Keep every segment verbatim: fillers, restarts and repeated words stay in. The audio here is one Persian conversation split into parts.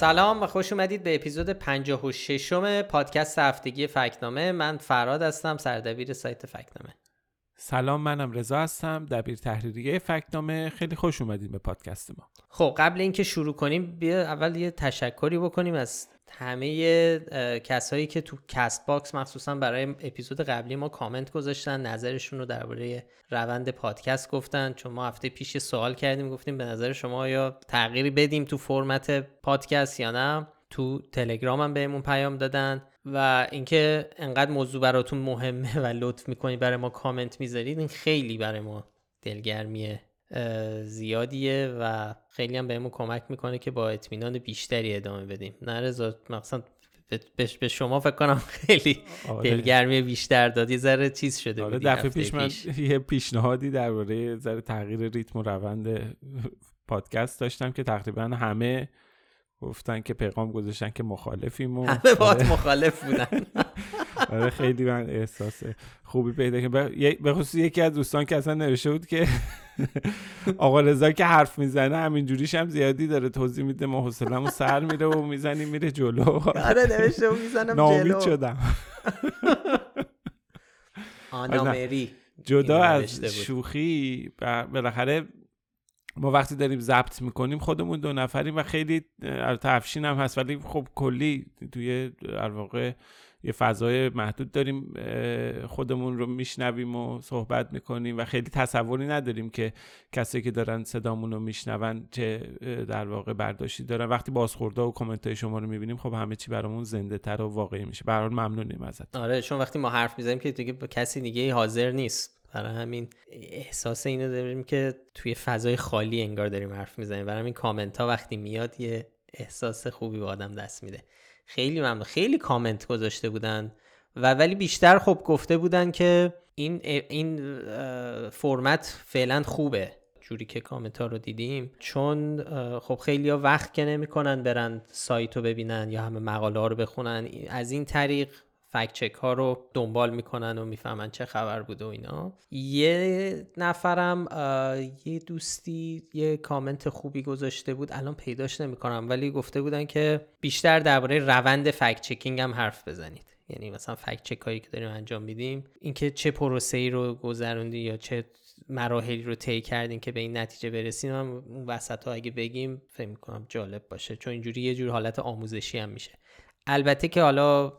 سلام و خوش اومدید به اپیزود پنجاه و ششم پادکست هفتگی فکت‌نامه. من فرهاد هستم، سردبیر سایت فکت‌نامه. سلام، منم رضا هستم، دبیر تحریریه فکت‌نامه. خیلی خوش اومدید به پادکست ما. خب قبل اینکه شروع کنیم بیا اول یه تشکری بکنیم از همه کسایی که تو کست باکس مخصوصا برای اپیزود قبلی ما کامنت گذاشتن، نظرشون رو درباره روند پادکست گفتن. چون ما هفته پیش یه سوال کردیم، گفتیم به نظر شما یا تغییری بدیم تو فرمت پادکست یا نه. تو تلگرام هم بهمون پیام دادن و اینکه انقدر موضوع براتون مهمه و لطف میکنید برای ما کامنت میذارید، این خیلی برای ما دلگرمیه زیادیه و خیلی هم بهمون کمک میکنه که با اطمینان بیشتری ادامه بدیم. نه رضا، مثلا به شما فکر کنم خیلی آره. دلگرمی بیشتر داد، یه ذره چیز شده آره. بود دفعه پیش من پیش. یه پیشنهادی درباره ذره تغییر ریتم و روند پادکست داشتم که تقریبا همه گفتن که پیغام گذاشتن که مخالفیم و همه باهات مخالف بودن. آره خیلی من احساس خوبی پیدا کردم، به خصوص یکی از دوستان که اصلا نوشته بود که آقا رضا که حرف میزنه همینجوریش هم زیادی داره توضیح میده، ما حوصله‌مون سر میره و میزنیم میره جلو. آره نوشته بود میزنم جلو، ناامید شدم. آنامری جدا از شوخی، بالاخره ما وقتی داریم ضبط میکنیم خودمون دو نفریم و خیلی تفشین هم هست، ولی خب کلی توی در واقع یه فضای محدود داریم خودمون رو میشنویم و صحبت میکنیم و خیلی تصوری نداریم که کسی که دارن صدامون رو میشنون چه در واقع برداشتی دارن. وقتی بازخوردها و کامنت‌های شما رو میبینیم خب همه چی برامون زنده تر و واقعی میشه. به هر حال ممنونیم ازت. آره چون وقتی ما حرف میزنیم که دیگه کسی دیگه حاضر نیست، برای همین احساس اینو داریم که توی فضای خالی انگار داریم حرف میزنیم. برای همین کامنت ها وقتی میاد یه احساس خوبی به آدم دست میده. خیلی ممنون. خیلی کامنت گذاشته بودن و ولی بیشتر خب گفته بودن که این این فرمت فعلا خوبه جوری که کامنت ها رو دیدیم، چون خب خیلی ها وقت که نمیکنن برن سایت رو ببینن یا همه مقاله ها رو بخونن، از این طریق فکت چک ها رو دنبال میکنن و میفهمن چه خبر بوده و اینا. یه نفرم یه دوستی یه کامنت خوبی گذاشته بود، الان پیداش نمیکنم، ولی گفته بودن که بیشتر درباره روند فکت چکینگ هم حرف بزنید. یعنی مثلا فکت چک هایی که داریم انجام میدیم، اینکه چه پروسه‌ای رو گذروندی یا چه مراحلی رو طی کردین که به این نتیجه برسیم، هم اون وسط‌ها اگه بگیم فکر میکنم جالب باشه، چون اینجوری یه جور حالت آموزشی هم میشه. البته که حالا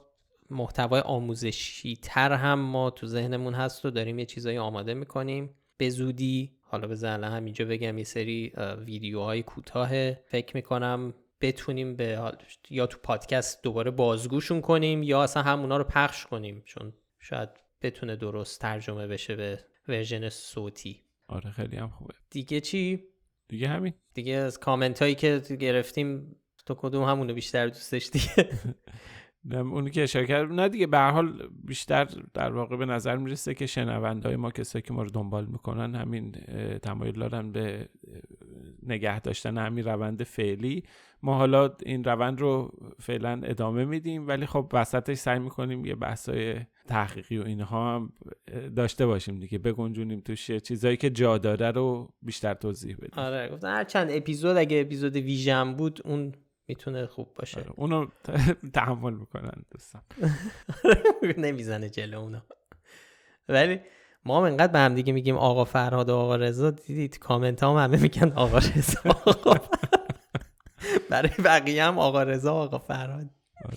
محتوای آموزشی تر هم ما تو ذهنمون هست و داریم یه چیزایی آماده میکنیم به زودی. حالا بزن همینجا بگم یه سری ویدیوهای کوتاه فکر میکنم بتونیم به یا تو پادکست دوباره بازگوشون کنیم یا اصلا همونا رو پخش کنیم، چون شاید بتونه درست ترجمه بشه به ورژن صوتی. آره خیلی هم خوبه. دیگه چی؟ دیگه همین. دیگه از کامنت هایی که گرفتیم تو کدوم همونو بیشتر دوست داشتی؟ اونی که اشاره کرد نه دیگه، به هر حال بیشتر در واقع به نظر میرسه که شنوندهای ما، کسایی که ما رو دنبال میکنن، همین تمایل دارن به نگه داشتن همین روند فعلی. ما حالا این روند رو فعلا ادامه میدیم ولی خب وسطش سعی میکنیم یه بحثای تحقیقی و اینها هم داشته باشیم دیگه، بگنجونیم توش چیزایی که جا داره رو بیشتر توضیح بدیم. آره گفتن هر چند اپیزود اگه اپیزود ویژن بود اون میتونه خوب باشه. آره، اونو تحمل میکنن دوستان. نمیزنه جلو اونا. ولی ما هم انقدر به هم دیگه میگیم آقا فرهاد و آقا رضا، دیدید کامنت ها هم همه میگن آقا رضا آقا برای بقیه هم آقا رضا آقا فرهاد.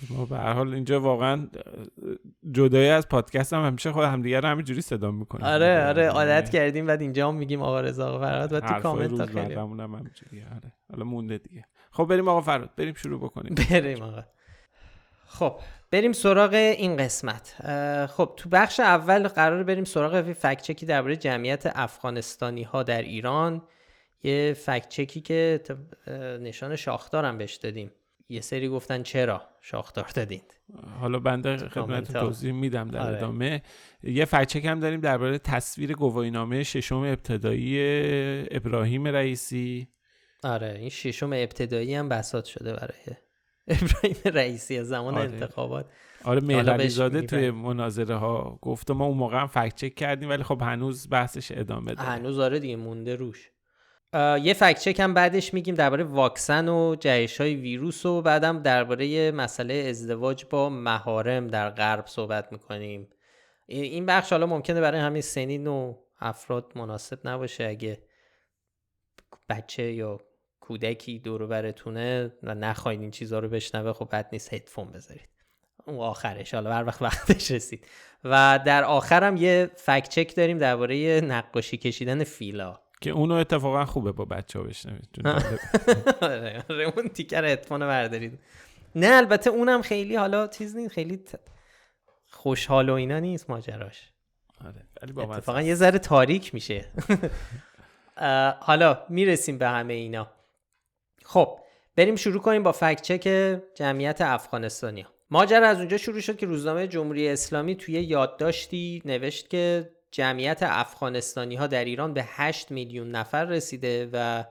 ما به هر حال اینجا واقعا جدای از پادکست هم همیشه خود همدیگه رو همینجوری صدا میکنیم. آره آره عادت کردیم، بعد اینجا هم میگیم آقا رضا آقا فرهاد و تو کامنت ها خیلی همون هم همینجوریه. آره حالا مونده دیگه. خب بریم آقا فرهاد، بریم شروع بکنیم. بریم آقا. خب بریم سراغ این قسمت. خب تو بخش اول قرار بریم سراغ فکت چکی درباره جمعیت افغانستانی ها در ایران، یه فکت چکی که نشان شاخدار هم بهش دادیم. یه سری گفتن چرا شاخدار دادین، حالا بنده خدمتتون توضیح میدم در آره. ادامه یه فکت چک هم داریم درباره تصویر گواهینامه ششم ابتدایی ابراهیم رئیسی. آره این ششم ابتدایی هم بساط شده برای ابراهیم رئیسی از زمان آره. انتخابات. آره مهری زاده توی مناظره ها گفت ما اون موقع هم فکت چک کردیم ولی خب هنوز بحثش ادامه داره. هنوز آره دیگه مونده روش. یه فکت چک هم بعدش میگیم درباره واکسن و جهش‌های ویروس و بعدم درباره مسئله ازدواج با محارم در غرب صحبت میکنیم. این بخش حالا ممکنه برای همین سنین و افراد مناسب نباشه. اگه بچه یا کودکی دور براتونه و نخواید این چیزا رو بشنوه، خب بد نیست هدفون بذارید. اون آخرش حالا هر وقت وقتش رسید. و در آخرم یه فکت چک داریم درباره نقاشی کشیدن فیلا که اونو اتفاقا خوبه با بچه‌ها بشنوید. اون تیکر هدفون بردارید. نه البته اونم خیلی حالا چیز نیست، خیلی خوشحال و اینا نیست ماجراش. آره. اتفاقا یه ذره تاریک میشه. حالا میرسیم به همه اینا. خب بریم شروع کنیم با فکت چک جمعیت افغانستانیا. ماجرا از اونجا شروع شد که روزنامه جمهوری اسلامی توی یادداشتی نوشت که جمعیت افغانستانی ها در ایران به هشت میلیون نفر رسیده و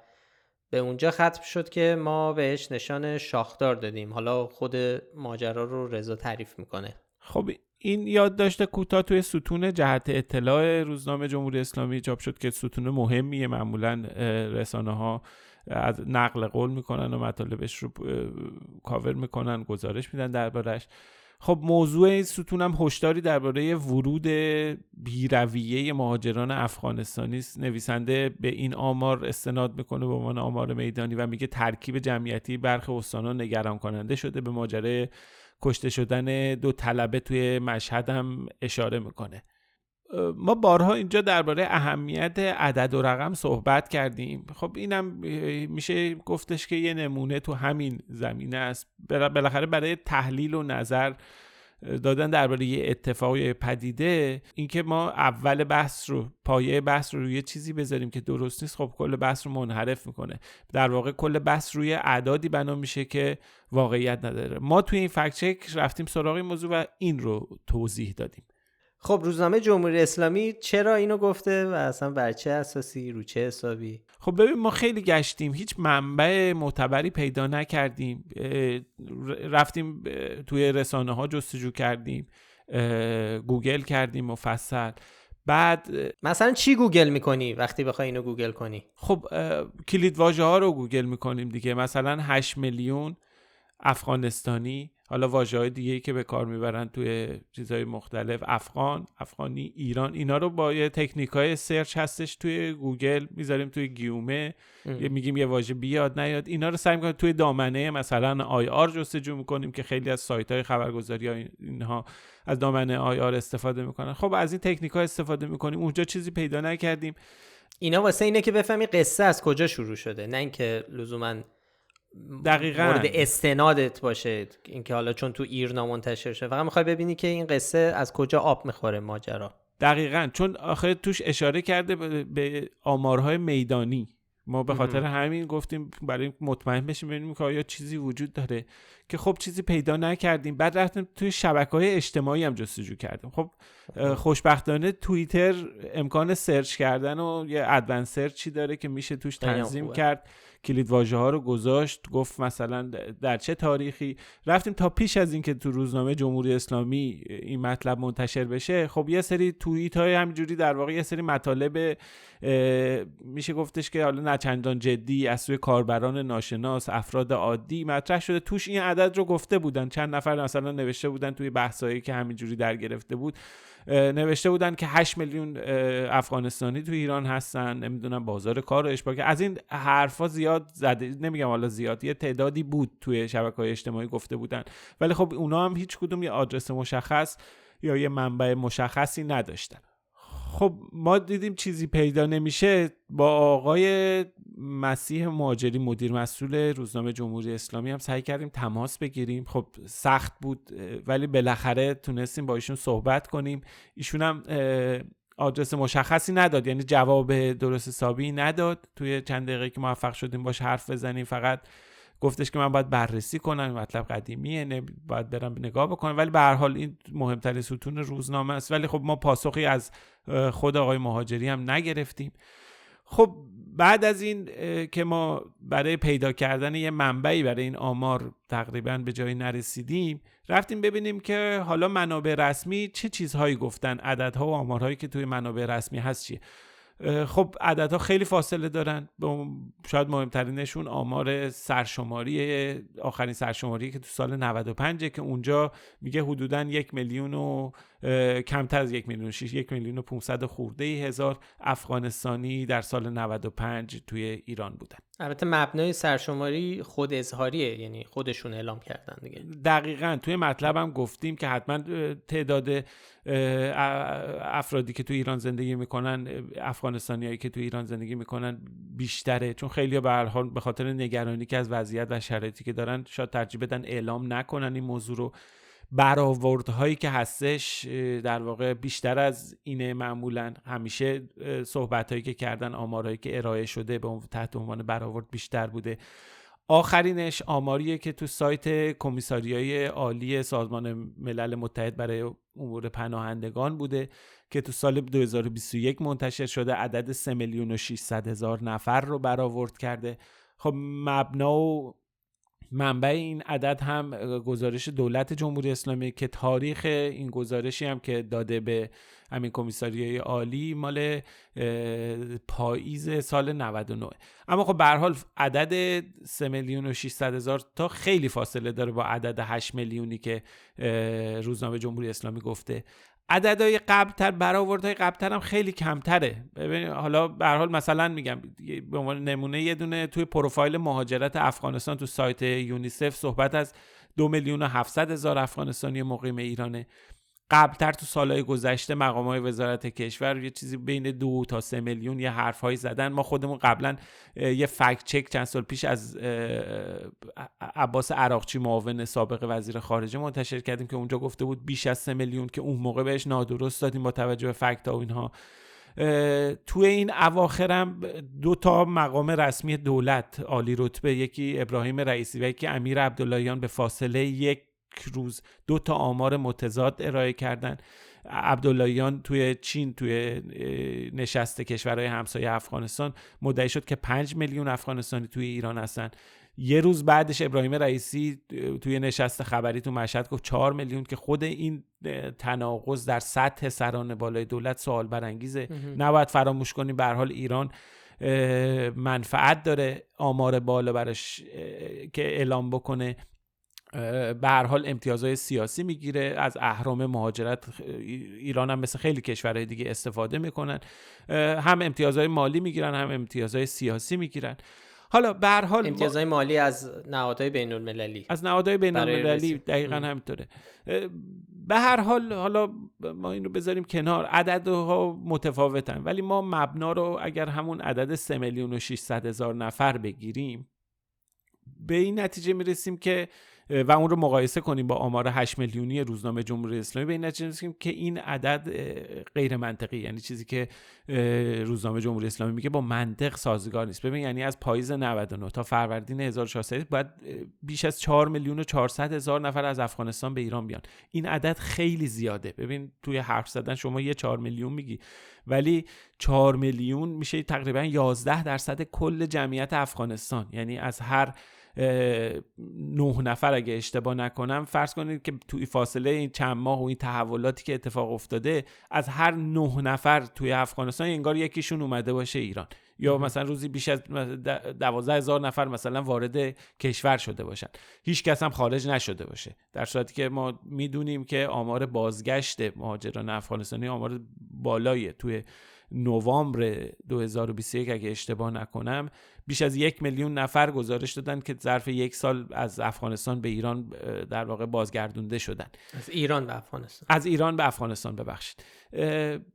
به اونجا ختم شد که ما بهش نشان شاخدار دادیم. حالا خود ماجرا رو رضا تعریف میکنه. خب این یادداشت کوتاه توی ستون جهت اطلاع روزنامه جمهوری اسلامی چاپ شد که ستون مهمیه، معمولا رسانه ها از نقل قول میکنن و مطالبش رو کاور میکنن، گزارش میدن دربارش. خب موضوع ستون هم هشداری درباره ورود بی‌رویه مهاجران افغانستانی است. نویسنده به این آمار استناد میکنه به عنوان آمار میدانی و میگه ترکیب جمعیتی برخی استان‌ها نگران کننده شده. به ماجرای کشته شدن دو طلبه توی مشهد هم اشاره میکنه. ما بارها اینجا درباره اهمیت عدد و رقم صحبت کردیم. خب اینم میشه گفتش که یه نمونه تو همین زمینه است. بالاخره برای تحلیل و نظر دادن درباره یه اتفاق یا پدیده، اینکه ما اول بحث رو پایه بحث رو روی چیزی بذاریم که درست نیست، خب کل بحث رو منحرف میکنه. در واقع کل بحث روی اعدادی بنا میشه که واقعیت نداره. ما توی این فکت چک رفتیم سراغ این موضوع و این رو توضیح دادیم. خب روزنامه جمهوری اسلامی چرا اینو گفته و اصلا بر چه اساسی، رو چه حسابی؟ خب ببین ما خیلی گشتیم، هیچ منبع معتبری پیدا نکردیم. رفتیم توی رسانه ها جستجو کردیم، گوگل کردیم مفصل. بعد مثلا چی گوگل میکنی وقتی بخوای اینو گوگل کنی؟ خب کلید واژه ها رو گوگل میکنیم دیگه، مثلا هشت میلیون افغانستانی، حالا واژه‌های دیگه‌ای که به کار میبرن توی چیزهای مختلف، افغان، افغانی، ایران، اینا رو با یه تکنیک‌های سرچ هستش توی گوگل میذاریم توی گیومه، یه میگیم یه واژه بیاد نیاد، اینا رو سعی می‌کنیم توی دامنه مثلا آی آر جستجو می‌کنیم که خیلی از سایت‌های خبرگزاری اینها از دامنه آی آر استفاده می‌کنن. خب از این تکنیک‌ها استفاده می‌کنیم، اونجا چیزی پیدا نکردیم. اینا واسه اینه که بفهمی قصه از کجا شروع شده، نه اینکه لزوماً دقیقاً مورد استنادت باشه اینکه حالا چون تو ایرنا منتشر شده، فقط میخوای ببینی که این قصه از کجا آب میخوره ماجرا. دقیقاً، چون آخر توش اشاره کرده به آمارهای میدانی. ما به خاطر همین گفتیم برای مطمئن بشیم ببینیم که آیا چیزی وجود داره، که خب چیزی پیدا نکردیم. بعد رفتیم توی شبکه‌های اجتماعی هم جستجو کردیم. خب خوشبختانه توییتر امکان سرچ کردن و یه ادوانس سرچی داره که میشه توش تنظیم کرد، کلید واژه ها رو گذاشت، گفت مثلا در چه تاریخی. رفتیم تا پیش از اینکه تو روزنامه جمهوری اسلامی این مطلب منتشر بشه، خب یه سری توییت های همینجوری در واقع یه سری مطالب میشه گفتش که حالا نه چندان جدی از سوی کاربران ناشناس، افراد عادی مطرح شده، توش این عدد رو گفته بودن. چند نفر مثلا نوشته بودن توی بحثایی که همینجوری در گرفته بود، نوشته بودن که هشت میلیون افغانستانی تو ایران هستن، نمیدونم بازار کار رو اشباع. از این حرفا زیاد زده، نمیگم حالا زیاد، یه تعدادی بود توی شبکه‌های اجتماعی گفته بودن، ولی خب اونا هم هیچ کدوم یه آدرس مشخص یا یه منبع مشخصی نداشتن. خب ما دیدیم چیزی پیدا نمیشه، با آقای مسیح مهاجری مدیر مسئول روزنامه جمهوری اسلامی هم سعی کردیم تماس بگیریم. خب سخت بود ولی بالاخره تونستیم با ایشون صحبت کنیم. ایشون هم آدرس مشخصی نداد، یعنی جواب درست حسابی نداد. توی چند دقیقه که موفق شدیم باش حرف بزنیم، فقط گفتش که من باید بررسی کنم، مطلب قدیمیه، نه باید برم نگاه بکنم، ولی به هر حال این مهمترین ستون روزنامه است. ولی خب ما پاسخی از خود آقای مهاجری هم نگرفتیم. خب بعد از این که ما برای پیدا کردن یه منبعی برای این آمار تقریبا به جایی نرسیدیم، رفتیم ببینیم که حالا منابع رسمی چه چیزهایی گفتن، عددها و آمارهایی که توی منابع رسمی هست چیه. خب عددها خیلی فاصله دارن. شاید مهمترینشون آمار سرشماری، آخرین سرشماری که تو سال نود و پنج که اونجا میگه حدوداً یک میلیون و کمتر از یک میلیون شش یک میلیون و پانصد خورده هزار افغانستانی در سال نود و پنج توی ایران بودن. البته مبنای سرشماری خود اظهاریه، یعنی خودشون اعلام کردن دیگه. دقیقاً توی مطلبم گفتیم که حتما تعداد افرادی که تو ایران زندگی میکنن، افغانستانیایی که تو ایران زندگی میکنن بیشتره، چون خیلی‌ها به هر حال به خاطر نگرانی که از وضعیت و شرایطی که دارن شاید ترجیح بدن اعلام نکنن این موضوع رو. برآوردهایی که هستش در واقع بیشتر از اینه. معمولا همیشه صحبتهایی که کردن، آمارهایی که ارائه شده به اون تحت عنوان برآورد بیشتر بوده. آخرینش آماریه که تو سایت کمیساریای عالی سازمان ملل متحد برای امور پناهندگان بوده که تو سال دو هزار و بیست و یک منتشر شده، عدد سه میلیون و ششصد هزار نفر رو برآورد کرده. خب مبنا و منبع این عدد هم گزارش دولت جمهوری اسلامی که تاریخ این گزارشی هم که داده به همین کمیساریای عالی مال پاییز سال نود و نه. اما خب به هر حال عدد سه میلیون و ششصد هزار تا خیلی فاصله داره با عدد هشت میلیونی که روزنامه جمهوری اسلامی گفته. عددهای قبلتر، برآوردهای قبلتر هم خیلی کمتره. ببین حالا به هر حال مثلا میگم به عنوان نمونه یه دونه توی پروفایل مهاجرت افغانستان تو سایت یونیسف صحبت از دو میلیون و هفتصد هزار افغانستانی مقیم ایرانه. قبلتر تو سالهای گذشته مقام‌های وزارت کشور یه چیزی بین دو تا سه میلیون یه حرف‌هایی زدن. ما خودمون قبلا یه فکت چک چند سال پیش از عباس عراقچی معاون سابق وزیر خارجه منتشر کردیم که اونجا گفته بود بیش از سه میلیون که اون موقع بهش نادرست دادیم با توجه به فکت‌ها و اینها. توی این اواخرم دو تا مقام رسمی دولت عالی رتبه، یکی ابراهیم رئیسی و یکی امیر عبدالهیان، به فاصله یک روز دو تا آمار متضاد ارائه کردن. عبداللهیان توی چین توی نشست کشورهای همسایه افغانستان مدعی شد که پنج میلیون افغانستانی توی ایران هستن. یه روز بعدش ابراهیم رئیسی توی نشست خبری تو مشهد گفت چهار میلیون، که خود این تناقض در سطح سران بالای دولت سوال برانگیزه. نباید فراموش کنیم به هر حال ایران منفعت داره آمار بالا براش که اعلام بکنه، به هر حال امتیازهای سیاسی میگیره از اهرام مهاجرت. ایران هم مثل خیلی کشورهای دیگه استفاده میکنن، هم امتیازهای مالی میگیرن هم امتیازهای سیاسی میگیرن. حالا به هر حال امتیازهای مالی از نهادهای بین‌المللی از نهادهای بین‌المللی دقیقاً همینطوره. به هر حال حالا ما این رو بذاریم کنار، عددها متفاوتن، ولی ما مبنا رو اگر همون عدد سه میلیون و ششصد هزار نفر بگیریم به این نتیجه میرسیم که و اون رو مقایسه کنیم با آمار هشت میلیونی روزنامه جمهوری اسلامی، به این نتیجه میرسیم که این عدد غیر منطقی، یعنی چیزی که روزنامه جمهوری اسلامی میگه با منطق سازگار نیست. ببین یعنی از پاییز نود و نه تا فروردین هزار و چهارصد باید بیش از چهار میلیون و چهارصد هزار نفر از افغانستان به ایران بیان. این عدد خیلی زیاده. ببین توی حرف زدن شما یه چهار میلیون میگی، ولی چهار میلیون میشه تقریبا یازده درصد کل جمعیت افغانستان. یعنی از هر نه نفر اگه اشتباه نکنم، فرض کنید که توی فاصله این چند ماه و این تحولاتی که اتفاق افتاده، از هر نه نفر توی افغانستان انگار یکیشون اومده باشه ایران، یا مثلا روزی بیش از دوازده هزار نفر مثلا وارد کشور شده باشن، هیچ کس هم خارج نشده باشه. در صورتی که ما میدونیم که آمار بازگشت مهاجران افغانستانی آمار بالاییه. توی نوامبر دو هزار و بیست و یک اگه اشتباه نکنم بیش از یک میلیون نفر گزارش دادن که ظرف یک سال از افغانستان به ایران در واقع بازگردونده شدن. از ایران به افغانستان از ایران به افغانستان ببخشید.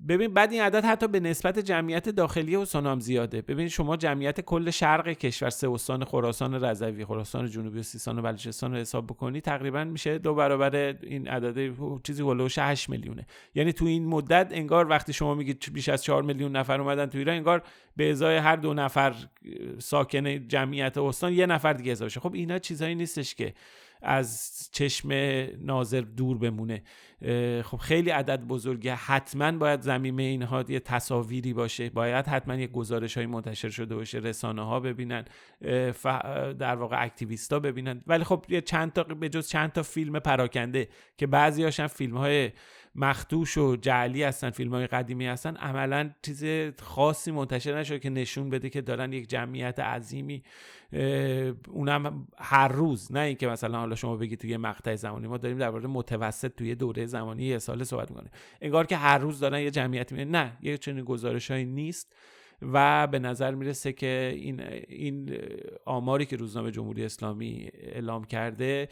ببین بعد این عدد حتی به نسبت جمعیت داخلی استان هم زیاده. ببین شما جمعیت کل شرق کشور، سه استان خراسان رضوی، خراسان جنوبی و سیستان و بلوچستان رو حساب بکنی تقریبا میشه دو برابر این عدد، چیزی هولوش هشت میلیونه. یعنی تو این مدت انگار وقتی شما میگید بیش از چهار میلیون نفر اومدن تو ایران، انگار به ازای هر دو نفر ساکن جمعیت استان یه نفر دیگه اضافه شه. خب اینا چیزایی نیستش که از چشم ناظر دور بمونه. خب خیلی عدد بزرگه. حتما باید ضمیمه اینها یه تصاویری باشه، باید حتما یه گزارش‌های منتشر شده باشه، رسانه‌ها ببینن، در واقع اکتیویست‌ها ببینن. ولی خب یه چند تا به جز چند تا فیلم پراکنده که بعضی‌هاش هم فیلم‌های مخدوش و جعلی هستن، فیلم‌های قدیمی هستن، عملاً چیز خاصی منتشر نشده که نشون بده که دارن یک جمعیت عظیمی، اونم هر روز، نه اینکه مثلا حالا شما بگید توی مقطع زمانی، ما داریم درباره متوسط توی دوره زمانی یه سال صحبت می‌کنیم، انگار که هر روز دارن یه جمعیت می‌بینن. نه، یه چنین گزارش‌هایی نیست و به نظر میرسه که این این آماری که روزنامه جمهوری اسلامی اعلام کرده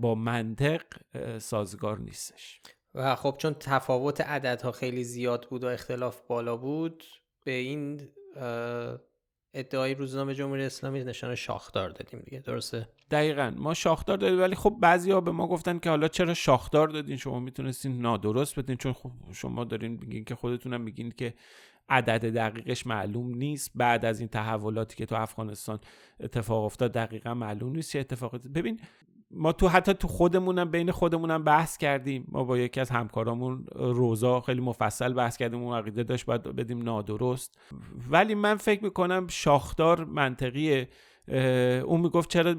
با منطق سازگار نیستش. و خب چون تفاوت عددها خیلی زیاد بود و اختلاف بالا بود، به این ادعای روزنامه جمهوری اسلامی نشانه شاخدار دادیم دیگه. درسته؟ دقیقاً ما شاخدار دادیم، ولی خب بعضیا به ما گفتن که حالا چرا شاخدار دادین، شما میتونستین نادرست بدین، چون خب شما دارین میگین که خودتونم میگین که عدد دقیقش معلوم نیست، بعد از این تحولاتی که تو افغانستان اتفاق افتاد دقیقاً معلوم نیست چه اتفاقی. ببین ما تو حتی تو خودمونم بین خودمونم بحث کردیم، ما با یکی از همکارامون رضا خیلی مفصل بحث کردیم، اون عقیده داشت باید بدیم نادرست، ولی من فکر میکنم شاخدار منطقیه. اون میگفت چرا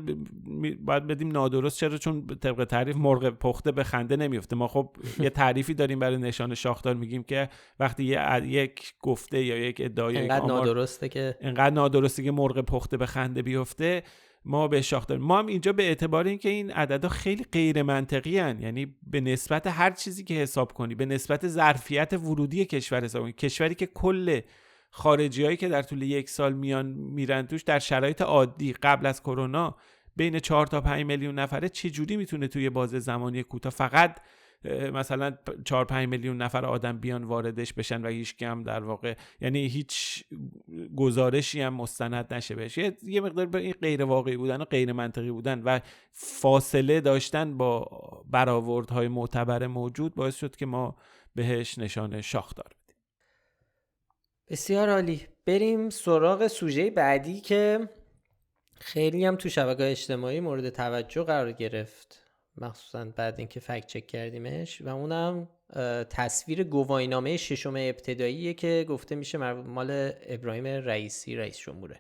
باید بدیم نادرست، چرا؟ چون طبق تعریف مرغ پخته به خنده نمیفته. ما خب یه تعریفی داریم برای نشان شاخدار، میگیم که وقتی یه یک گفته یا یک ادعای اینقدر نادرسته که اینقدر نادرسته که مرغ پخته به خنده بیفته، ما به شاخدار. ما هم اینجا به اعتبار اینکه این عددا خیلی غیر منطقی ان، یعنی به نسبت هر چیزی که حساب کنی، به نسبت ظرفیت ورودی کشور حساب کنی، کشوری که کل خارجیایی که در طول یک سال میان میرن توش در شرایط عادی قبل از کرونا بین چهار تا پنج میلیون نفره، چه جوری میتونه توی بازه زمانی کوتاه فقط مثلا چهار پنج میلیون نفر آدم بیان واردش بشن و هیچ کم در واقع، یعنی هیچ گزارشی هم مستند نشه بهش. یه مقدار به این غیر واقعی بودن و غیر منطقی بودن و فاصله داشتن با برآوردهای معتبر موجود باعث شد که ما بهش نشانه شاخدار. بسیار عالی، بریم سراغ سوژه بعدی که خیلی هم تو شبکه‌های اجتماعی مورد توجه قرار گرفت، مخصوصا بعد اینکه فکت چک کردیمش، و اونم تصویر گواهینامه ششم ابتداییه که گفته میشه مال ابراهیم رئیسی رئیس جمهوره.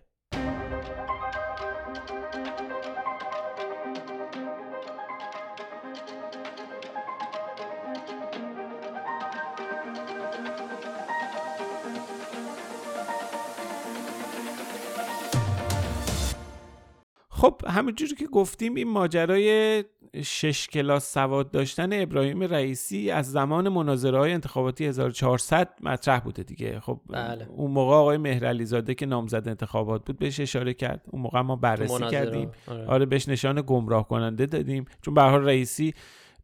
خب همونجوری که گفتیم این ماجرای شش کلاس سواد داشتن ابراهیم رئیسی از زمان مناظره‌های انتخاباتی هزار و چهارصد مطرح بوده دیگه. خب بله. اون موقع آقای مهری ایزدم که نامزد انتخابات بود بهش اشاره کرد، اون موقع ما بررسی کردیم. آره. آره بهش نشانه گمراه کننده دادیم، چون به هر حال رئیسی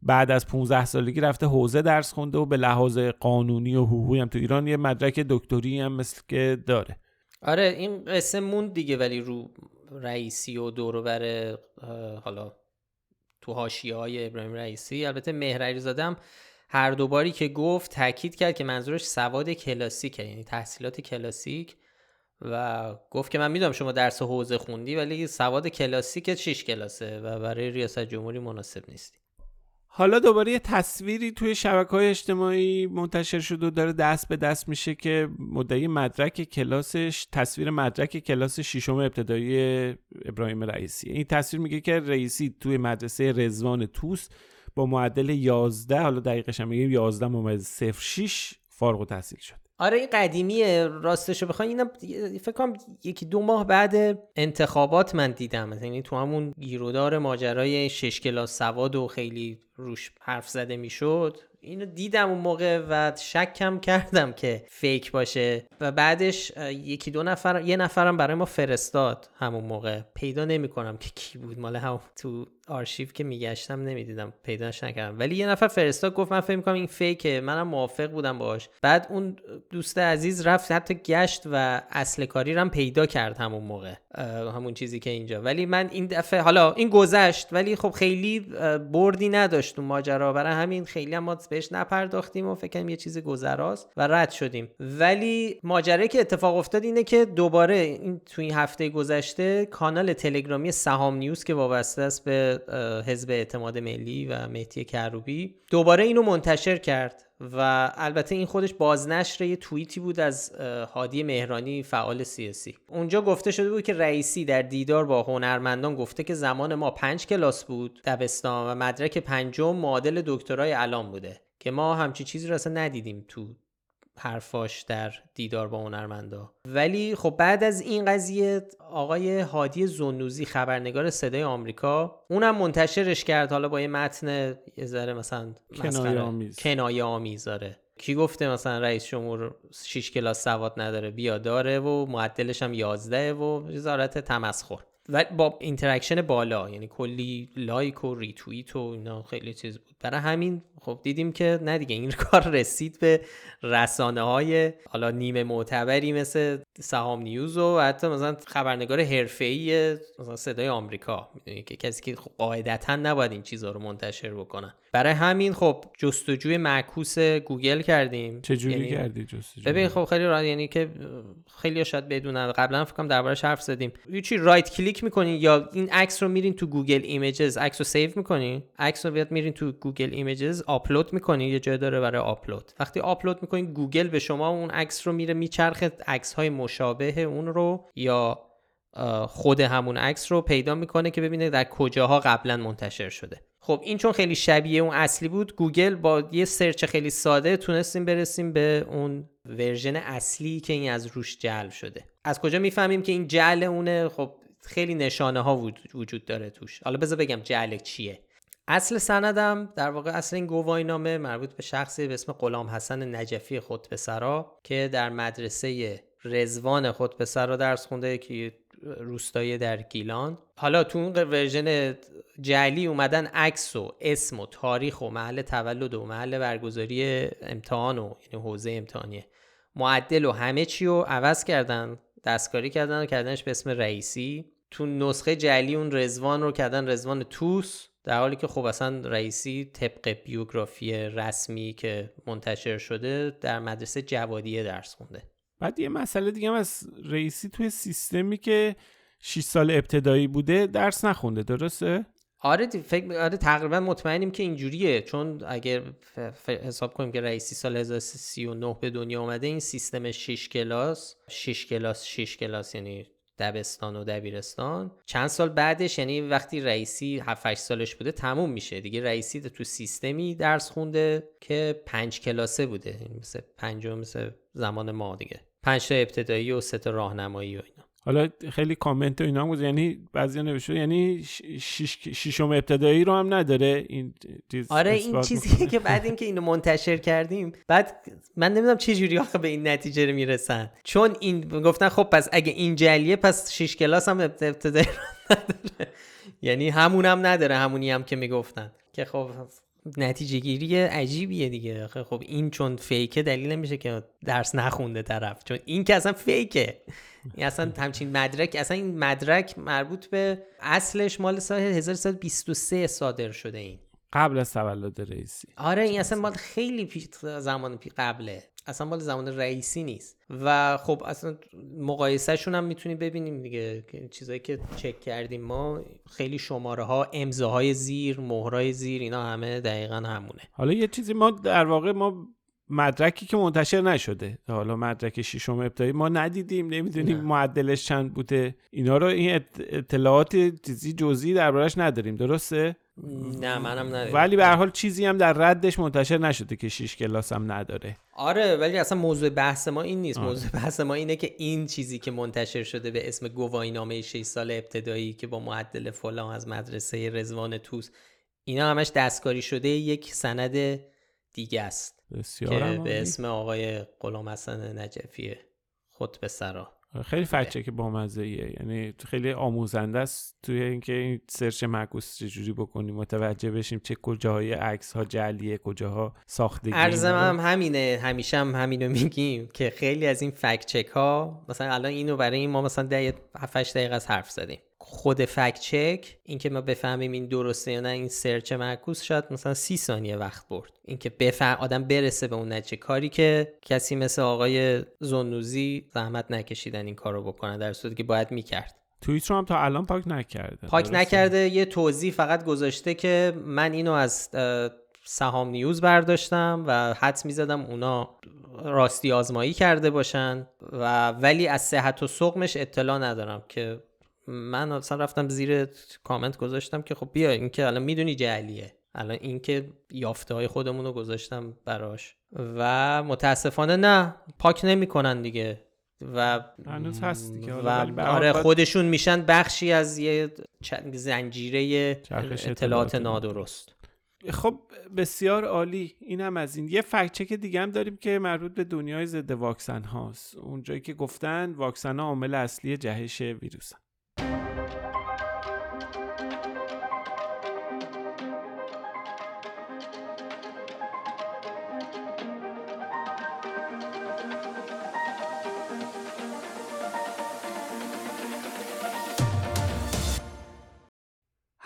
بعد از پانزده سالگی رفته حوزه درس خونده و به لحاظ قانونی و حقوقی هم تو ایران یه مدرک دکتری هم مثل که داره. آره این قصه مون دیگه، ولی رو رئیسی و دور و بر حالا تو حاشیه‌های ابراهیم رئیسی. البته مهری ایزدم هم هر دو باری که گفت تاکید کرد که منظورش سواد کلاسیکه، یعنی تحصیلات کلاسیک، و گفت که من میدونم شما درس حوزه خوندی ولی سواد کلاسیک شش کلاسه و برای ریاست جمهوری مناسب نیستی. حالا دوباره یه تصویری توی شبکه‌های اجتماعی منتشر شد و داره دست به دست میشه که مدعی مدرک کلاسش تصویر مدرک کلاس ششم ابتدایی ابراهیم رئیسی. این تصویر میگه که رئیسی توی مدرسه رضوان توس با معدل یازده، حالا دقیقش هم میگیم یازده ممیز صفر شش، فارغ التحصیل شد. آره این قدیمیه راستشو بخوام، اینا فکر کنم یکی دو ماه بعد انتخابات من دیدم، یعنی تو همون گیرودار ماجرای شش کلاس سواد و خیلی روش حرف زده میشد، اینو دیدم اون موقع و شکم کردم که فیک باشه و بعدش یکی دو نفر یه نفرم برای ما فرستاد همون موقع، پیدا نمیکنم که کی بود، مال هم تو آرشیو که میگشتم نمیدیدم، پیداش نکردم، ولی یه نفر فرستاد گفت من فکر میکنم این فیکه، منم موافق بودم باهاش. بعد اون دوست عزیز رفت حتی گشت و اصل کاری رو پیدا کرد همون موقع، همون چیزی که اینجا، ولی من این دفعه حالا این گذشت، ولی خب خیلی بردی نداشت اون ماجرا، برای همین خیلی هم بهش نپرداختیم و فکر کنم یه چیز گذراست و رد شدیم. ولی ماجرایی که اتفاق افتاد اینه که دوباره این تو این هفته گذشته کانال تلگرامی سهام نیوز که وابسته است به حزب اعتماد ملی و مهدی کروبی دوباره اینو منتشر کرد و البته این خودش بازنشر یه توییتی بود از هادی مهرانی فعال سیاسی. اونجا گفته شده بود که رئیسی در دیدار با هنرمندان گفته که زمان ما پنج کلاس بود دبستان و مدرک پنجم معادل دکترای الان بوده که ما همچی چیزی رو اصلا ندیدیم تو حرفاش در دیدار با هنرمندا. ولی خب بعد از این قضیه آقای هادی زنوزی، خبرنگار صدای آمریکا، اونم منتشرش کرد، حالا با یه متن یه ذره مثلا کنایه آمیز کنایه آمیز داره. کی گفته مثلا رئیس جمهور شش کلاس سواد نداره؟ بیا داره و معدلش هم یازده و وزارت تمسخر و با اینتراکشن بالا، یعنی کلی لایک و ریتوییت و اینا خیلی چیز بود. برای همین خب دیدیم که نه دیگه، این کار رسید به رسانه‌های حالا نیمه معتبری مثل سهام نیوز و حتی مثلا خبرنگار حرفه‌ای مثلا صدای آمریکا، میدونی که کسی که خب قاعدتاً نباید این چیزا رو منتشر بکنن. برای همین خب جستجوی معکوس گوگل کردیم. چجوری یعنی کردی جستجو؟ ببین خب خیلی راحت، یعنی که خیلی شاید بدونن، قبلا فکر کنم دربارش حرف زدیم. یه چی رایت کلیک می‌کنین یا این عکس رو میرین تو گوگل ایمیجز، عکس رو سیو می‌کنین، عکس رو بیاد میرین تو گوگل ایمیجز آپلود می‌کنین، یه جای داره برای آپلود. وقتی آپلود می‌کنین گوگل به شما اون عکس رو میره میچرخه، عکس‌های مشابه اون رو یا خود همون عکس رو پیدا می‌کنه که ببینه در کجاها قبلا منتشر شده. خب این چون خیلی شبیه اون اصلی بود، گوگل با یه سرچ خیلی ساده تونستیم برسیم به اون ورژن اصلی که این از روش جعل شده. از کجا می‌فهمیم که این جعل اونه؟ خب خیلی نشانه‌ها وجود داره توش. حالا بذار بگم جعل چیه. اصل سندم در واقع اصل این گواهینامه مربوط به شخصی به اسم غلام حسن نجفی خطبصرا که در مدرسه رضوان خطبصرا درس خونده که روستایی در گیلان. حالا تو اون ورژن جعلی اومدن عکس و اسم و تاریخ و محل تولد و محل برگزاری امتحان و یعنی حوزه امتحانیه، معدل و همه چی رو عوض کردن، دستکاری کردن و کردنش به اسم رئیسی. تو نسخه جعلی اون رضوان رو کردن رضوان توس، در حالی که خب اصلا رئیسی طبق بیوگرافی رسمی که منتشر شده در مدرسه جوادیه درس خونده. بعد یه مسئله دیگه هم از رئیسی، توی سیستمی که شش سال ابتدایی بوده درس نخونده، درسته؟ آره فکر آره تقریبا مطمئنیم که اینجوریه، چون اگر ف... ف... حساب کنیم که رئیسی سال هزار و سیصد و سی و نه به دنیا اومده، این سیستم شش کلاس، شش کلاس، شش کلاس یعنی دبستان و دبیرستان، چند سال بعدش یعنی وقتی رئیسی هفت هشت سالش بوده تموم میشه دیگه. رئیسی تو سیستمی درس خونده که پنج کلاسه بوده، مثل پنجم، مثل زمان ما دیگه، پنج تا ابتدایی و سه تا راهنمایی و اینا. حالا خیلی کامنت و اینا هم بود، یعنی بعضیا نوشته یعنی ششم ابتدایی رو هم نداره این چیز. آره این چیزیه که بعد اینکه اینو منتشر کردیم، بعد من نمیدونم چه جوری آخه به این نتیجه میرسن، چون این گفتن خب پس اگه این جعلیه پس شش کلاس هم ابتدایی رو نداره، یعنی همون هم نداره، همونی هم که میگفتن، که خب نتیجه گیری عجیبیه دیگه. خب این چون فیکه دلیل نمیشه که درس نخونده طرف، چون این که اصلا فیکه، این اصلا همچین مدرک، اصلا این مدرک مربوط به اصلش مال سال هزار و سیصد و بیست و سه صادر شده، این قبل از تولد رئیسی. آره این اصلا مال خیلی پیش زمان پی قبله، اصلا مال زمان رئیسی نیست. و خب اصلا مقایسه شون هم میتونی ببینیم دیگه، چیزایی که چک کردیم ما خیلی شماره ها، امضاهای زیر، مهرهای زیر، اینا همه دقیقاً همونه. حالا یه چیزی ما در واقع ما مدرکی که منتشر نشده، حالا مدرک ششم ابتدایی ما ندیدیم، نمیدونیم معدلش چند بوده، اینا رو این اطلاعات چیزی جزئی دربارش نداریم، درسته؟ نه منم نداریم. ولی به هر حال چیزی هم در ردش منتشر نشده که شش کلاس هم نداره. آره ولی اصلا موضوع بحث ما این نیست. آه. موضوع بحث ما اینه که این چیزی که منتشر شده به اسم گواهینامه شش سال ابتدایی که با معدل فلان از مدرسه رضوان توس، اینا همش دستکاری شده یک سند دیگه است که به اسم آقای غلام حسن نجفی خطبصرا. خیلی فکر که بامزه‌ایه، یعنی خیلی آموزنده است توی اینکه این سرچ معکوس چجوری بکنیم، متوجه بشیم چه کجاهای عکس‌ها جعلیه، کجاها ساختگی. عرضم هم همینه، همیشه هم همینو میگیم که خیلی از این فکت چک ها، مثلا الان اینو برای این ما مثلا ده هفت هشت دقیقه از حرف زدیم، خود فکت چک اینکه ما بفهمیم این درسته یا نه، این سرچ معکوس شاید مثلا سی ثانیه وقت برد، اینکه بفهم آدم برسه به اون نتیجه، کاری که کسی مثل آقای زنوزی زحمت نکشیدن این کارو بکنه، در صورتی که باید میکرد. توییت رو هم تا الان پاک نکرده، پاک درسته؟ نکرده، یه توضیح فقط گذاشته که من اینو از سهام نیوز برداشتم و حدس می‌زدم اونا راستی آزمایی کرده باشن و ولی از صحت و سقمش اطلاع ندارم، که من اصلا رفتم زیر کامنت گذاشتم که خب بیا این که الان میدونی جعلیه، الان این که یافته های خودمون رو گذاشتم براش و متاسفانه نه پاک نمی کنن دیگه و هنوز هست دیگه و آره خودشون میشن بخشی از یه زنجیره اطلاعات نادرست. خب بسیار عالی. این هم از این. یه فکت چک دیگه هم داریم که مربوط به دنیای ضد واکسن هاست، اونجایی که گفتن واکسن ها عامل اصلی جهش ویروس هست.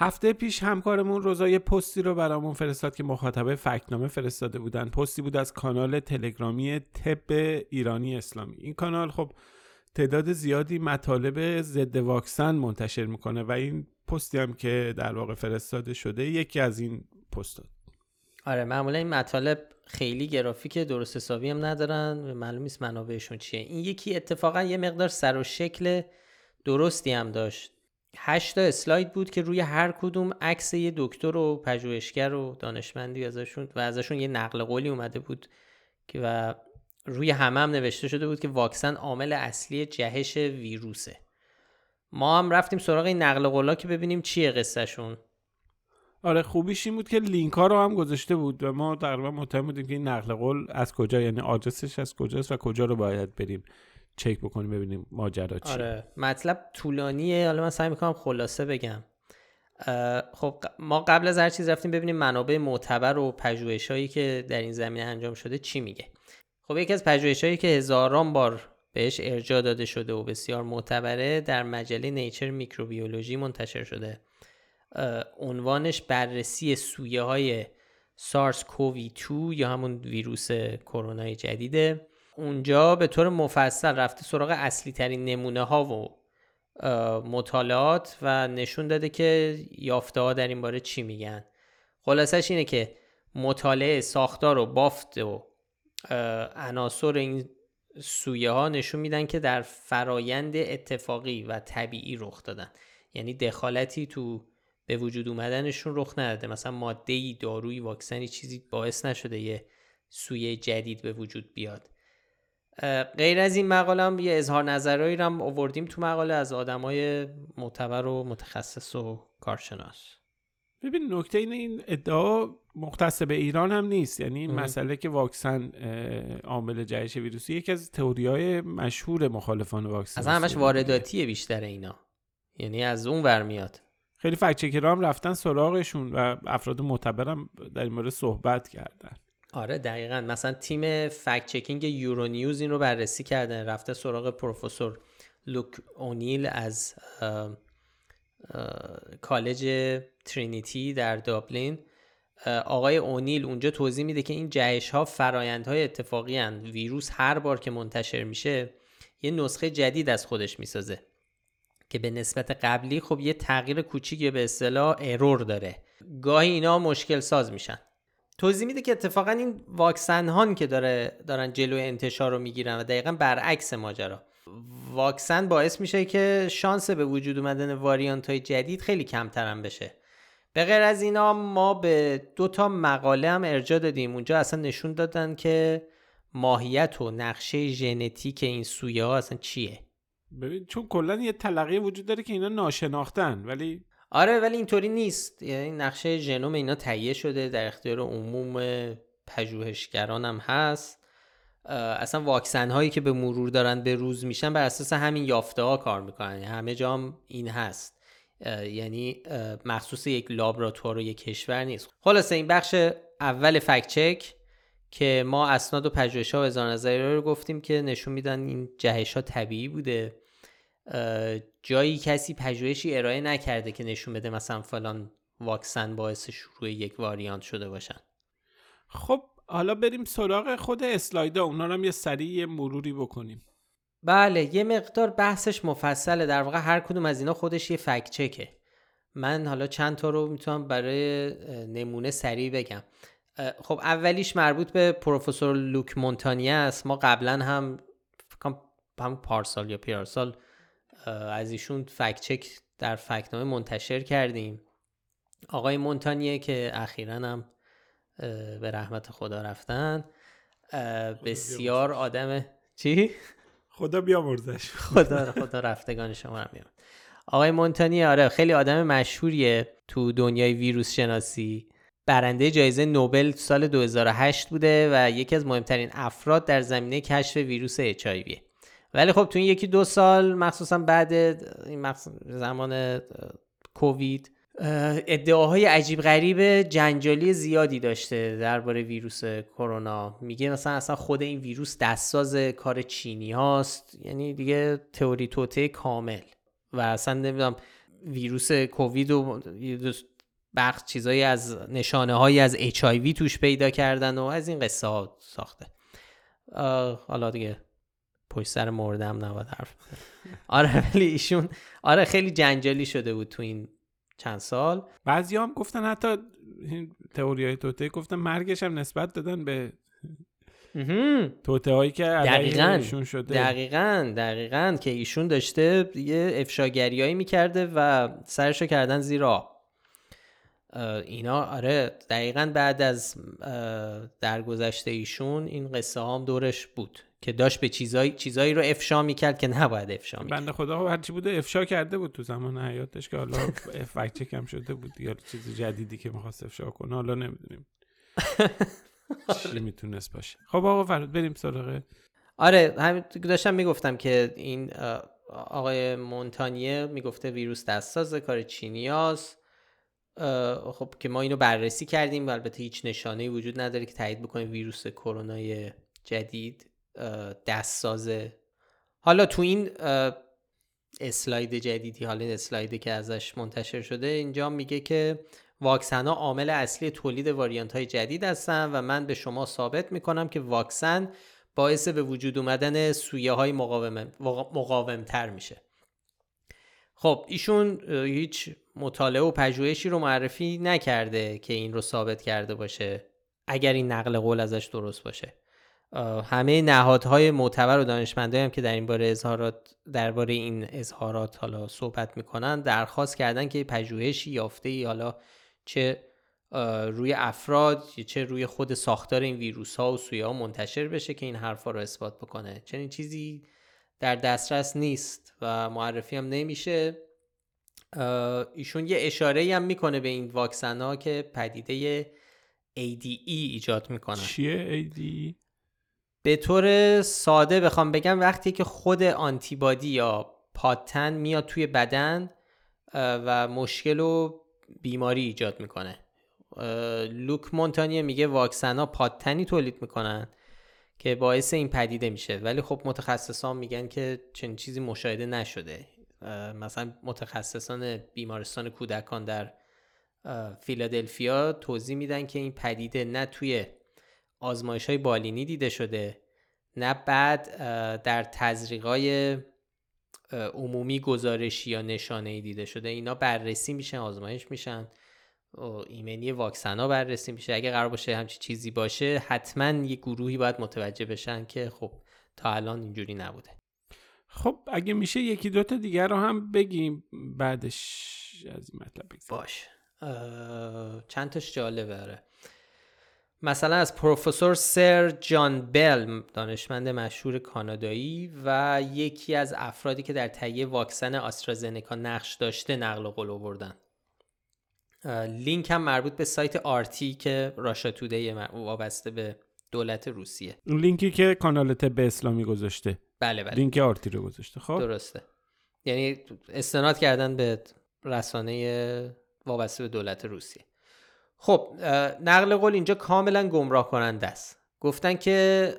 هفته پیش همکارمون رضا یه پستی رو برامون فرستاد که مخاطبه فکت‌نامه فرستاده بودن. پستی بود از کانال تلگرامی طب ایرانی اسلامی. این کانال خب تعداد زیادی مطالب ضد واکسن منتشر میکنه و این پستی هم که در واقع فرستاده شده یکی از این پست‌ها. آره معمولا این مطالب خیلی گرافیک درست حسابی هم ندارن، معلوم نیست منابعشون چیه. این یکی اتفاقا یه مقدار سر و شکل درستی هم داشت. هشت تا اسلاید بود که روی هر کدوم عکس یه دکتر و پژوهشگر و دانشمندی ازشون و ازشون یه نقل قولی اومده بود که و روی همه هم نوشته شده بود که واکسن عامل اصلی جهش ویروسه. ما هم رفتیم سراغ این نقل قولا که ببینیم چیه قصه شون. آره خوبیش این بود که لینک ها رو هم گذاشته بود و ما تقریبا مطمئن بودیم که این نقل قول از کجا، یعنی آدرسش از کجاست و کجا رو باید بریم چک بکنیم ببینیم ماجرا چیه. آره مطلب طولانیه، حالا من سعی میکنم خلاصه بگم. خب ما قبل از هر چیز رفتیم ببینیم منابع معتبر و پژوهش‌هایی که در این زمینه انجام شده چی میگه. خب یکی از پژوهش‌هایی که هزاران بار بهش ارجاع داده شده و بسیار معتبره در مجله نیچر میکروبیولوژی منتشر شده. عنوانش بررسی سویه‌های سارس کووی دو یا همون ویروس کرونا جدیده. اونجا به طور مفصل رفته سراغ اصلی ترین نمونه ها و مطالعات و نشون داده که یافته ها در این باره چی میگن. خلاصش اینه که مطالعه ساختار و بافت و عناصر این سویه ها نشون میدن که در فرایند اتفاقی و طبیعی رخ دادن، یعنی دخالتی تو به وجود اومدنشون رخ نداده. مثلا ماده‌ای، دارویی، واکسنی چیزی باعث نشده یه سویه جدید به وجود بیاد. غیر از این مقاله هم یه اظهار نظرهایی رو هم آوردیم تو مقاله از آدمای معتبر و متخصص و کارشناس. ببین نکته اینه این ادعا مختص به ایران هم نیست، یعنی این مسئله که واکسن عامل جهش ویروسی یکی از تئوری‌های مشهور مخالفان واکسن اصلا همش وارداتیه بیشتر اینا، یعنی از اون ور میاد. خیلی فکت چکرها هم رفتن سراغشون و افراد معتبر هم در این مورد صحبت کردن. آره دقیقاً، مثلا تیم فکت چکینگ یورونیوز این رو بررسی کردن، رفته سراغ پروفسور لوک اونیل از آه، آه، کالج ترینیتی در دابلین. آقای اونیل اونجا توضیح میده که این جهش ها فرایندهای اتفاقی هستند. ویروس هر بار که منتشر میشه یه نسخه جدید از خودش میسازه که به نسبت قبلی خب یه تغییر کوچیکی به اصطلاح ارور داره. گاهی اینا مشکل ساز میشن. توضیح میده که اتفاقا این واکسن هان که داره دارن جلوی انتشار رو میگیرن و دقیقاً برعکس ماجرا. واکسن باعث میشه که شانس به وجود اومدن واریانت های جدید خیلی کمترم بشه. به غیر از اینا ما به دو تا مقاله هم ارجاع دادیم. اونجا اصلا نشون دادن که ماهیت و نقشه ژنتیک این سویه ها اصلا چیه. ببین چون کلا یه تلقی وجود داره که اینا ناشناختن، ولی آره ولی اینطوری نیست، یعنی نقشه ژنوم اینا تهیه شده، در اختیار عموم پژوهشگران هم هست. اصلا واکسن هایی که به مرور دارن به روز میشن بر اساس همین یافته ها کار میکنن، همه جا هم این هست، یعنی مخصوص یک لابراتوار و یک کشور نیست. خلاصه این بخش اول فکت چک که ما اسناد و پژوهش ها و اظهار نظریه رو گفتیم که نشون میدن این جهش ها طبیعی بوده. جایی کسی پژوهشی ارائه نکرده که نشون بده مثلا فلان واکسن باعث شروع یک واریانت شده باشن. خب حالا بریم سراغ خود اسلایدا، اونا رو هم یه سریع مروری بکنیم. بله یه مقدار بحثش مفصله، در واقع هر کدوم از اینا خودش یه فکت چکه. من حالا چند تا رو میتونم برای نمونه سریع بگم. خب اولیش مربوط به پروفسور لوک مونتانیه است. ما قبلا هم هم پارسال یا پیارسال از ایشون فکت چک در فکت‌نامه منتشر کردیم. آقای مونتانیه که اخیراً هم به رحمت خدا رفتن، بسیار آدم چی؟ خدا بیامرزش. خدا خدا رفتگان شما رو بیامرزه. آقای مونتانیه آره خیلی آدم مشهوریه تو دنیای ویروس شناسی، برنده جایزه نوبل سال دو هزار و هشت بوده و یکی از مهمترین افراد در زمینه کشف ویروس اچ آی وی. ولی خب تو این یکی دو سال مخصوصا بعد این مخصوص زمان کووید ادعاهای عجیب غریب جنجالی زیادی داشته درباره ویروس کرونا. میگه مثلا اصلا خود این ویروس دستساز کار چینی هاست، یعنی دیگه تئوری توته کامل. و اصلا نمیدونم ویروس کووید و بخش چیزایی از نشانه هایی از اچ آی وی توش پیدا کردن و از این قصه ها ساخته. حالا دیگه پشت سر مردم نباید حرف آره ولی ایشون آره خیلی جنجالی شده بود تو این چند سال. بعضیا هم گفتن، حتی تئوریای توته گفتن مرگش هم نسبت دادن به توته هایی که علیه ایشون شده. دقیقاً دقیقاً که ایشون داشته یه افشاگریایی میکرده و سرشو کردن زیر آب اینا. آره دقیقاً بعد از درگذشت ایشون این قصه هم دورش بود که داشت به چیزایی چیزایی رو افشا میکرد که نباید افشا میکرد. بنده خدا هرچی بوده افشا کرده بود تو زمان حیاتش که حالا فکت چکم شده بود یا چیز جدیدی که میخواست افشا کنه، حالا نمیدونیم چی میتونست باشه. خب آقا فرهاد بریم سراغ. آره همین داشتم میگفتم که این آقای مونتانیه میگفته ویروس دستساز کار چینیاست. خب که ما اینو بررسی کردیم و البته هیچ نشانه‌ای وجود نداره که تایید بکنه ویروس کرونای جدید دست سازه. حالا تو این اسلاید جدیدی، حالا این اسلایدی که ازش منتشر شده، اینجا میگه که واکسن‌ها عامل اصلی تولید واریانت‌های جدید هستن و من به شما ثابت میکنم که واکسن باعث به وجود اومدن سویه‌های مقاوم مقاوم‌تر میشه. خب ایشون هیچ مطالعه و پژوهشی رو معرفی نکرده که این رو ثابت کرده باشه، اگر این نقل قول ازش درست باشه. همه نهادهای معتبر و دانشمندایی هم که در این باره اظهارات درباره این اظهارات حالا صحبت میکنن درخواست کردن که پژوهشی یافته‌ای، حالا چه روی افراد چه روی خود ساختار این ویروس ها و سویه ها منتشر بشه که این حرفا رو اثبات بکنه. چنین چیزی در دسترس نیست و معرفی هم نمیشه. ایشون یه اشاره‌ای هم میکنه به این واکسن‌ها که پدیده ای دی ای ایجاد میکنن. چیه ای دی ای؟ به طور ساده بخوام بگم وقتی که خود آنتیبادی یا پاتن میاد توی بدن و مشکل و بیماری ایجاد میکنه. لوک مونتانیه میگه واکسن‌ها پاتنی تولید میکنن که باعث این پدیده میشه، ولی خب متخصصان میگن که چنین چیزی مشاهده نشده. مثلا متخصصان بیمارستان کودکان در فیلادلفیا توضیح میدن که این پدیده نه توی آزمایش‌های بالینی دیده شده، نه بعد در تزریق‌های عمومی گزارشی یا نشانه‌ای دیده شده. اینا بررسی میشن، آزمایش میشن، ایمنی واکسن‌ها بررسی میشه. اگه قرار باشه همچین چیزی باشه حتما یه گروهی باید متوجه بشن که خب تا الان اینجوری نبوده. خب اگه میشه یکی دوتا دیگر رو هم بگیم بعدش از این مطلب بگیم. باش چند تاش جالبه. آره مثلا از پروفسور سر جان بل، دانشمند مشهور کانادایی و یکی از افرادی که در تهیه واکسن آسترازنکا نقش داشته نقل قول آوردن. لینک هم مربوط به سایت آرتی که راشا تودهی وابسته به دولت روسیه، اون لینکی که کانال طب اسلامی گذاشته. بله بله لینک آرتی رو گذاشته. خب درسته، یعنی استناد کردن به رسانه وابسته به دولت روسیه. خب نقل قول اینجا کاملا گمراه کننده است. گفتن که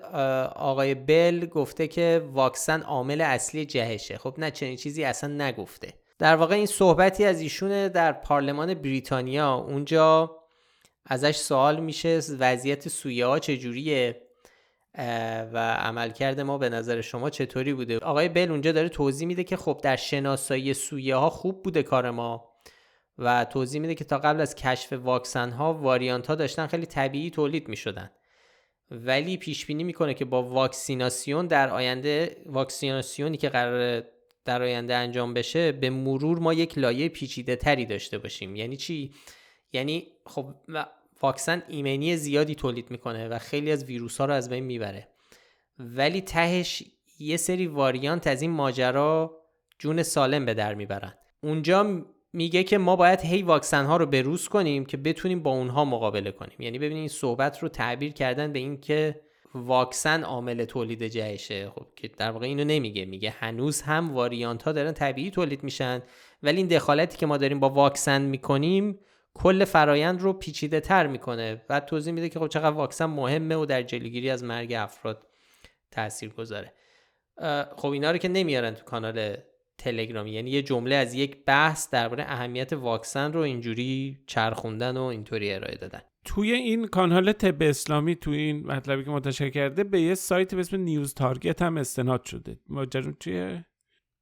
آقای بل گفته که واکسن عامل اصلی جهشه. خب نه، چنین چیزی اصلا نگفته. در واقع این صحبتی از ایشونه در پارلمان بریتانیا. اونجا ازش سوال میشه وضعیت سویه ها چجوریه و عملکرد ما به نظر شما چطوری بوده. آقای بل اونجا داره توضیح میده که خب در شناسایی سویه ها خوب بوده کار ما، و توضیح میده که تا قبل از کشف واکسن ها واریانت ها داشتن خیلی طبیعی تولید میشدن، ولی پیش بینی میکنه که با واکسیناسیون در آینده، واکسیناسیونی که قرار در آینده انجام بشه، به مرور ما یک لایه پیچیده تری داشته باشیم. یعنی چی؟ یعنی خب واکسن ایمنی زیادی تولید میکنه و خیلی از ویروس ها رو از بین میبره، ولی تهش یه سری واریانت از این ماجرا جون سالم به در میبرن. اونجا میگه که ما باید هی واکسن ها رو بروز کنیم که بتونیم با اونها مقابله کنیم. یعنی ببینید این صحبت رو تعبیر کردن به این که واکسن عامل تولید جهشه، خب که در واقع اینو نمیگه، میگه هنوز هم واریانت ها دارن طبیعی تولید میشن، ولی این دخالتی که ما داریم با واکسن میکنیم کل فرایند رو پیچیده تر میکنه. بعد توضیح میده که خب چقدر واکسن مهمه و در جلوگیری از مرگ افراد تأثیر گذاره. خب اینا رو که نمیارن تو کانال تلگرام، یعنی یه جمله از یک بحث درباره اهمیت واکسن رو اینجوری چرخوندن و اینطوری ارائه دادن. توی این کانال طب اسلامی توی این مطلبی که منتشر کرده به یه سایت به اسم نیوز تارگت هم استناد شده. ماجرا چیه؟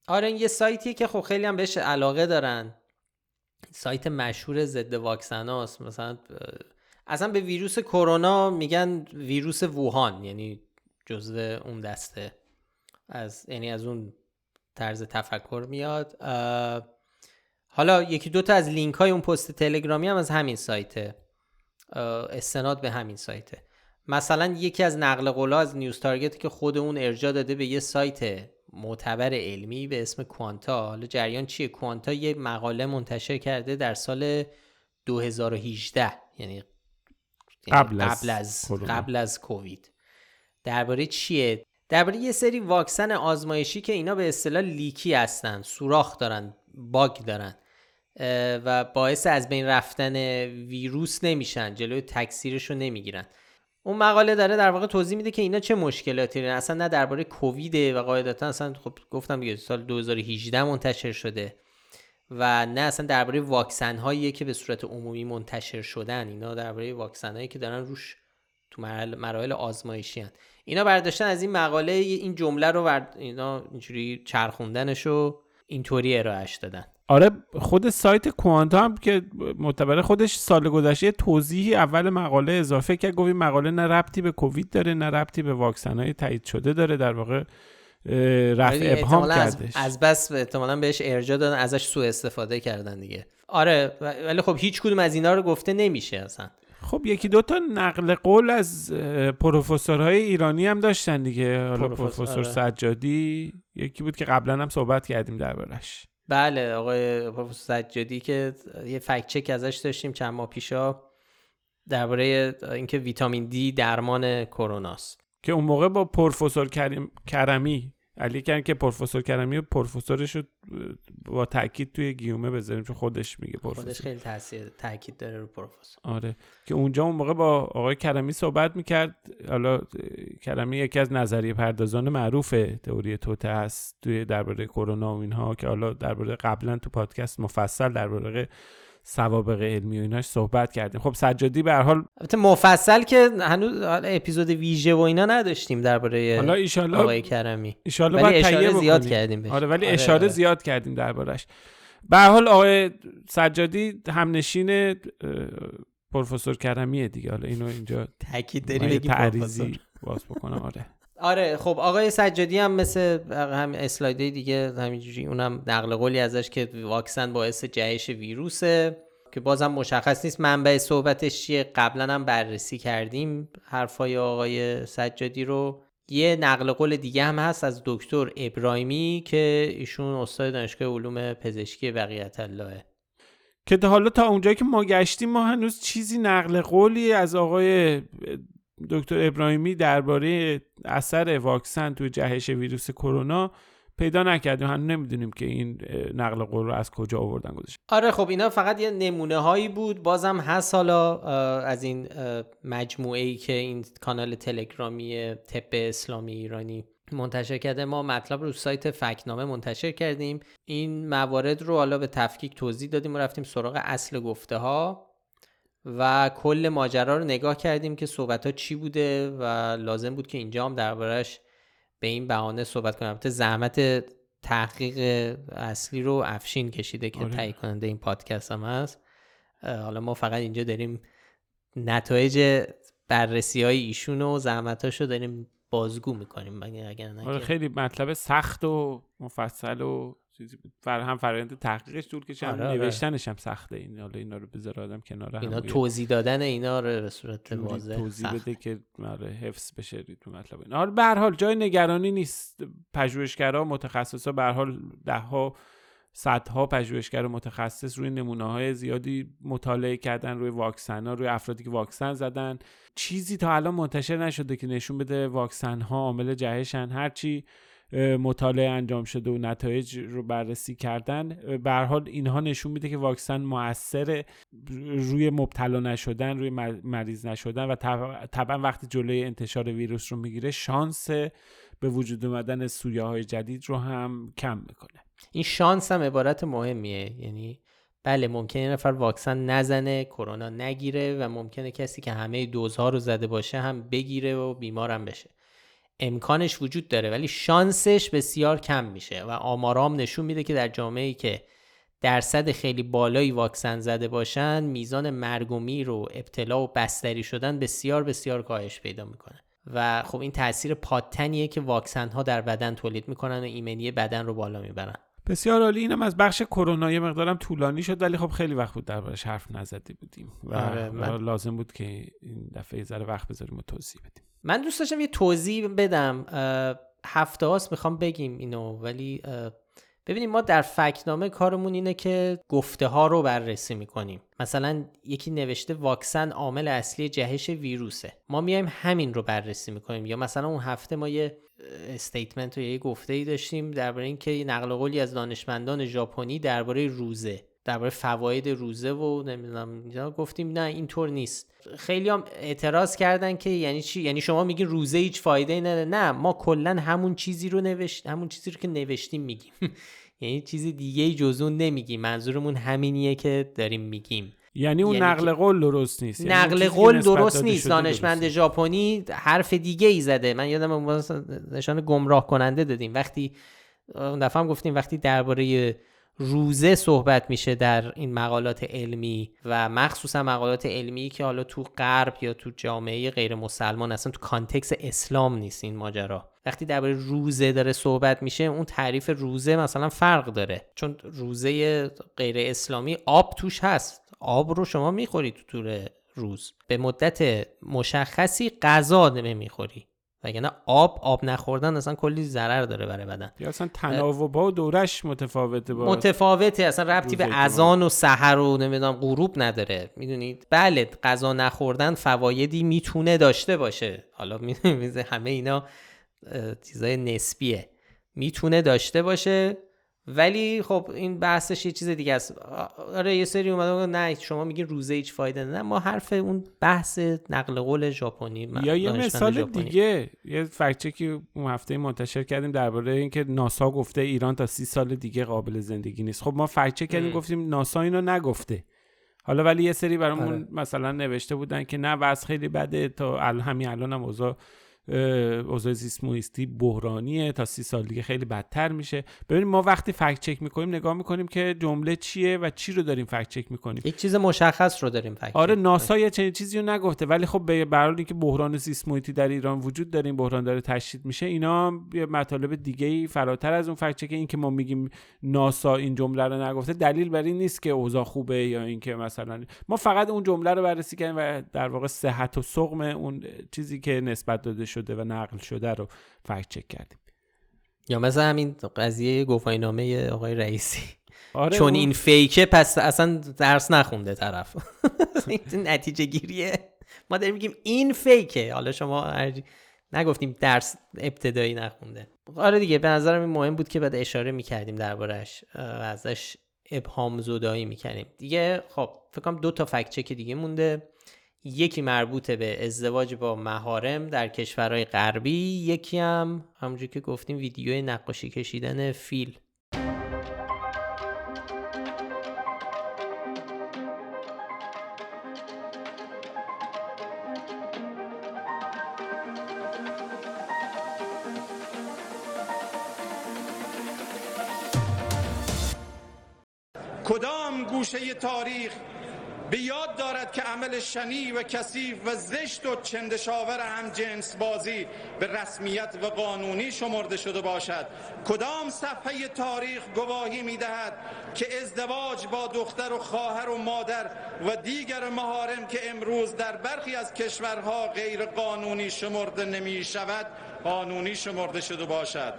آره این یه سایتیه که خب خیلی هم بهش علاقه دارن، سایت مشهور ضد واکسناست. مثلا اصلا به ویروس کرونا میگن ویروس ووهان، یعنی جزء اون دسته از یعنی از اون طرز تفکر میاد. حالا یکی دوتا از لینک های اون پست تلگرامی هم از همین سایته، استناد به همین سایته. مثلا یکی از نقل قول‌ها از نیوز تارگت که خود اون ارجاع داده به یه سایت معتبر علمی به اسم کوانتا. حالا جریان چیه؟ کوانتا یه مقاله منتشر کرده در سال دو هزار و هجده، یعنی قبل از قبل از, قبل از کووید. درباره چیه؟ درباره یه سری واکسن آزمایشی که اینا به اصطلاح لیکی هستن، سوراخ دارن، باگ دارن و باعث از بین رفتن ویروس نمیشن، جلوی تکثیرشو نمیگیرن. اون مقاله داره در واقع توضیح میده که اینا چه مشکلاتی دارن. اصلا نه درباره کوویده و قاعدتا اصلا خب گفتم دیگه سال دو هزار و هجده منتشر شده، و نه اصلا درباره واکسن هایی که به صورت عمومی منتشر شدن. اینا درباره واکسن هایی که دارن روش تو مراحل آزمایشی هستن. اینا برداشتن از این مقاله این جمله رو ورد... اینا اینجوری چرخوندنشو اینطوری ارائهش دادن. آره خود سایت کوانتا هم که معتبر خودش سال گذشته توضیحی اول مقاله اضافه کرد، گفت این مقاله نه ربطی به کووید داره نه ربطی به واکسن‌های تایید شده داره، در واقع رفع ابهام کردش. از بس احتمالاً بهش ارجاع دادن، ازش سوء استفاده کردن دیگه. آره ولی خب هیچ کدوم از اینا رو گفته نمیشه اصلا. خب یکی دو تا نقل قول از پروفسورهای ایرانی هم داشتن دیگه. حالا پروفسور سجادی یکی بود که قبلا هم صحبت کردیم دربارش. بله آقای پروفسور سجادی که یه فکت چک ازش داشتیم چند ماه پیشا درباره اینکه ویتامین دی درمان کروناست، که اون موقع با پروفسور کریم کرمی علی کردن که پروفسور کرمی و پروفسورش رو با تاکید توی گیومه بذاریم چون خودش میگه پروفسور، خودش خیلی تاثیر تاکید داره رو پروفسور. آره که اونجا اون موقع با آقای کرمی صحبت میکرد. حالا کرمی یکی از نظریه پردازان معروف تئوری توطئه است توی درباره کرونا و اینها، که حالا درباره قبلا تو پادکست مفصل درباره سوابق علمی و ایناش صحبت کردیم. خب سجادی به هر حال البته مفصل که هنوز اپیزود ویژه و اینا نداشتیم درباره آقای کرمی، انشالله بعد اشاره زیاد بکنیم. کردیم بهش. آره ولی آره اشاره آره. زیاد کردیم دربارش. به هر حال آقای سجادی همنشین پروفسور کرمیه دیگه، حالا اینو اینجا تاکید داریم بگیم تعریضی باز بکنم. آره آره خب آقای سجادی هم مثل هم اسلایدهای دیگه همینجوری اونم نقل قولی ازش که واکسن باعث جهش ویروسه که بازم مشخص نیست منبع صحبتش چیه. قبلا هم بررسی کردیم حرفای آقای سجادی رو. یه نقل قول دیگه هم هست از دکتر ابراهیمی که ایشون استاد دانشگاه علوم پزشکی بقیت اللهه، که تا حالا تا اونجایی که ما گشتیم ما هنوز چیزی نقل قولی از آقای دکتر ابراهیمی درباره اثر واکسن توی جهش ویروس کرونا پیدا نکردیم. هنوز نمیدونیم که این نقل قول رو از کجا آوردن گذاشتن. آره خب اینا فقط یه نمونه هایی بود، بازم هست حالا از این مجموعه ای که این کانال تلگرامی طب اسلامی ایرانی منتشر کرده. ما مطلب رو سایت فکت‌نامه منتشر کردیم، این موارد رو حالا به تفکیک توضیح دادیم و رفتیم سراغ اصل گفته ها و کل ماجرا رو نگاه کردیم که صحبت‌ها چی بوده و لازم بود که اینجا هم دربارش به این بهانه صحبت کنم. البته زحمت تحقیق اصلی رو افشین کشیده که آره. تهیه کننده این پادکست هم هست. حالا ما فقط اینجا داریم نتایج بررسی‌های ایشون و زحمتاشو داریم بازگو می‌کنیم. آره خیلی مطلب سخت و مفصل و چیزی بود، فر هم فرآیند تحقیقش طول کشه، هم نوشتنش هم سخته. این حالا اینا رو بذار آدم کنار هم، اینا توضیح دادن اینا رو به صورت واضح توضیح بده که آره حفظ بشه تو مطلب. اینا به هر حال جای نگرانی نیست. پژوهشگرا، متخصصا به هر حال ده ها صدها پژوهشگر متخصص روی نمونه‌های زیادی مطالعه کردن، روی واکسن‌ها، روی افرادی که واکسن زدن. چیزی تا الان منتشر نشده که نشون بده واکسن‌ها عامل جهشن. هرچی مطالعه انجام شده و نتایج رو بررسی کردن، به هر حال اینها نشون میده که واکسن مؤثر روی مبتلا نشدن، روی مریض نشدن و طبعا وقتی جلوی انتشار ویروس رو میگیره، شانس به وجود اومدن سویه‌های جدید رو هم کم میکنه. این شانس هم عبارت مهمیه، یعنی بله ممکنه یه نفر واکسن نزنه، کرونا نگیره و ممکنه کسی که همه دوزها رو زده باشه هم بگیره و بیمار هم بشه. امکانش وجود داره ولی شانسش بسیار کم میشه و آمارام نشون میده که در جامعه‌ای که درصد خیلی بالایی واکسن زده باشن، میزان مرگ و میر و ابتلا و بستری شدن بسیار بسیار کاهش پیدا میکنه. و خب این تأثیر پادتنیه که واکسن ها در بدن تولید میکنن و ایمنی بدن رو بالا میبرن. بسیار عالی. اینم از بخش کرونا یه مقدارم طولانی شد ولی خب خیلی وقت بود دربارش حرف نزده بودیم و آره من... لازم بود که این دفعه ذره وقت بذاریم و توضیح بدیم. من دوست داشتم یه توضیح بدم، هفته هاست میخوام بگیم اینو، ولی ببینیم ما در فکت‌نامه کارمون اینه که گفته ها رو بررسی میکنیم. مثلا یکی نوشته واکسن عامل اصلی جهش ویروسه، ما میایم همین رو بررسی میکنیم. یا مثلا اون هفته ما یه استیتمنت و یه گفته‌ای داشتیم درباره اینکه نقل قولی از دانشمندان ژاپنی درباره روزه، درباره فواید روزه و نمیدونم، گفتیم نه اینطور نیست. خیلی هم اعتراض کردن که یعنی چی، یعنی شما میگین روزه هیچ فایده‌ای نداره. نه، ما کلا همون چیزی رو نوشت همون چیزی رو که نوشتیم میگیم، یعنی چیزی دیگه‌ای جز اون نمیگیم. منظورمون همینیه که داریم میگیم، یعنی اون نقل قول درست نیست، نقل قول درست نیست، دانشمند ژاپنی حرف دیگه‌ای زده. من یادم نشان گمراه کننده دادیم وقتی اون دفعه هم گفتیم وقتی درباره روزه صحبت میشه در این مقالات علمی و مخصوصا مقالات علمی که حالا تو غرب یا تو جامعه غیر مسلمان، اصلا تو کانتکست اسلام نیست این ماجرا، وقتی درباره روزه داره صحبت میشه، اون تعریف روزه مثلا فرق داره، چون روزه غیر اسلامی آب توش هست، آب رو شما میخوری تو طول روز به مدت مشخصی، غذا نمیخوری، وگرنه آب آب نخوردن اصلا کلی ضرر داره برای بدن. یا اصلا تناوب‌ها و دورش متفاوته با متفاوته، اصلا ربطی به اذان و سحر و نمیدونم غروب نداره، میدونید. بله غذا نخوردن فوایدی میتونه داشته باشه، حالا میدونید همه اینا چیزای نسبیه، میتونه داشته باشه، ولی خب این بحثش یه چیز دیگه است. آره یه سری اومدن نه شما میگین روزه هیچ فایده نداره، ما حرف اون بحث نقل قول ژاپنی. یا یه مثال ژاپنی دیگه، یه فکت چکی اون هفته منتشر کردیم درباره اینکه ناسا گفته ایران تا سی سال دیگه قابل زندگی نیست. خب ما فکت چک کردیم گفتیم ناسا اینو نگفته حالا، ولی یه سری برامون آره. مثلا نوشته بودن که نه وضع خیلی بده، تا همین الانم اوضاع اوضاع زیست محیطی بحرانیه، تا سی سال دیگه خیلی بدتر میشه. ببینید ما وقتی فکت چک میکنیم نگاه میکنیم که جمله چیه و چی رو داریم فکت چک میکنیم، یک چیز مشخص رو داریم فکت. آره ناسا یه چنین چیزی رو نگفته، ولی خب به هر حال اینکه بحران زیست محیطی در ایران وجود داره، این بحران داره تشدید میشه، اینا مطالب دیگه‌ای فراتر از اون فکت چک. این که ما میگیم ناسا این جمله رو نگفته دلیل بر این نیست که اوضاع خوبه یا اینکه مثلا ما فقط اون جمله رو بررسی کنیم و در واقع صحت و سقم اون چیزی که نسبت داده شده و نقل شده رو فکت چک کردیم. یا مثلا همین قضیه گواهینامه آقای رئیسی، آره چون اون... این فیکه پس اصلا درس نخونده طرف. این نتیجه گیریه، ما داریم میگیم این فیکه، حالا شما هرج... نگفتیم درس ابتدایی نخونده. آره دیگه به نظرم این مهم بود که بعد اشاره میکردیم دربارش و ازش ابهام زدایی میکردیم دیگه. خب فکر کنم دو تا فکت چک دیگه مونده، یکی مربوط به ازدواج با محارم در کشورهای غربی، یکی هم همونجوری که گفتیم ویدیو نقاشی کشیدن فیل. کدام گوشه تاریخ به یاد دارد که عمل شنیع و کثیف و زشت و چندشاور همجنس بازی به رسمیت و قانونی شمرده شده باشد. کدام صفحه تاریخ گواهی می‌دهد که ازدواج با دختر و خواهر و مادر و دیگر محارم که امروز در برخی از کشورها غیر قانونی شمرده نمی‌شود، قانونی شمرده شده باشد؟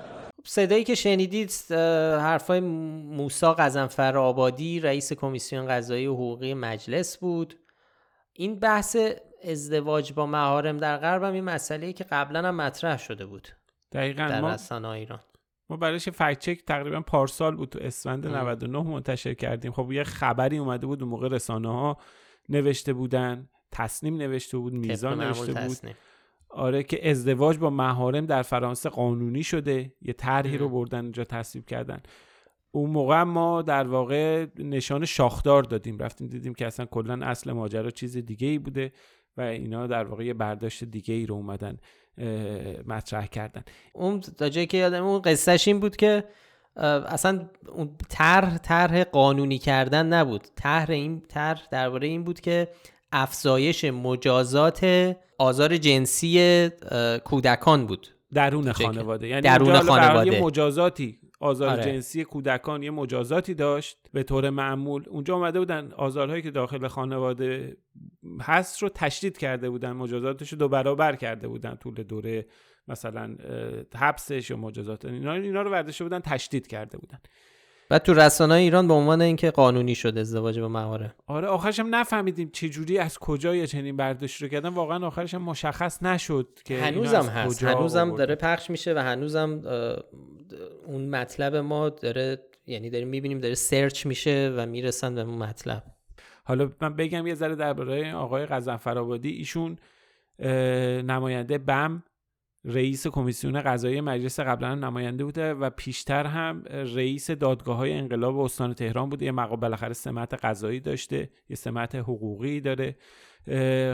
صدایی که شنیدید حرفای موسی قزنفر آبادی، رئیس کمیسیون قضایی و حقوقی مجلس بود. این بحث ازدواج با محارم در غرب هم این مسئله‌ای که قبلا هم مطرح شده بود. دقیقاً در رسانه ایران ما برایش فکت چک تقریبا پارسال بود، تو اسفند نود و نه منتشر کردیم. خب یه خبری اومده بود اون موقع، رسانه‌ها نوشته بودن، تصنیم نوشته بود، میزان نوشته بود. آره که ازدواج با محارم در فرانسه قانونی شده، یه طرحی رو بردن اونجا تصویب کردن. اون موقع ما در واقع نشان شاخدار دادیم، رفتیم دیدیم که اصلا کلا اصل ماجرا چیز دیگه ای بوده و اینا در واقع یه برداشت دیگه ای رو اومدن مطرح کردن. اون تا جایی که یادم اون قصهش این بود که اصلا اون طرح طرح قانونی کردن نبود، طرح این طرح درباره این بود که افزایش مجازات آزار جنسی کودکان بود درون خانواده. یعنی درون خانواده یه مجازاتی آزار آره. جنسی کودکان یه مجازاتی داشت به طور معمول. اونجا اومده بودن آزارهایی که داخل خانواده هست رو تشدید کرده بودن، مجازاتش رو دو برابر کرده بودن طول دوره مثلا حبسش و مجازات اینا اینا رو ورداشته بودن تشدید کرده بودن. بعد تو رسانه‌های ایران به عنوان اینکه قانونی شده ازدواج با محارم. آره آخرش هم نفهمیدیم چه جوری از کجا یا چنین برداشت رو کردن، واقعا آخرش هم مشخص نشد که هنوزم هست، هنوزم داره پخش میشه و هنوزم اون مطلب ما داره، یعنی داریم میبینیم داره سرچ میشه و میرسن به اون مطلب. حالا من بگم یه ذره درباره آقای قزنفرآبادی. ایشون نماینده بم، رئیس کمیسیون قضایی مجلس، قبلا نماینده بوده و پیشتر هم رئیس دادگاه‌های انقلاب استان تهران بوده. یه مقام بالاخره سمت قضایی داشته، یه سمت حقوقی داره.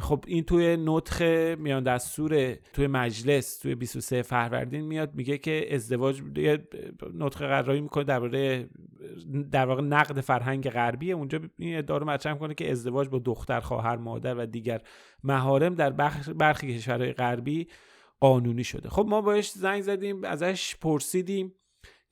خب این توی نطق میان دستور توی مجلس توی بیست و سوم فروردین میاد میگه که ازدواج، نطق قراری میکنه درباره در واقع نقد فرهنگ غربی. اونجا این ادعا رو مطرح میکنه که ازدواج با دختر، خواهر، مادر و دیگر محارم در برخی کشورهای غربی قانونی شده. خب ما باش زنگ زدیم ازش پرسیدیم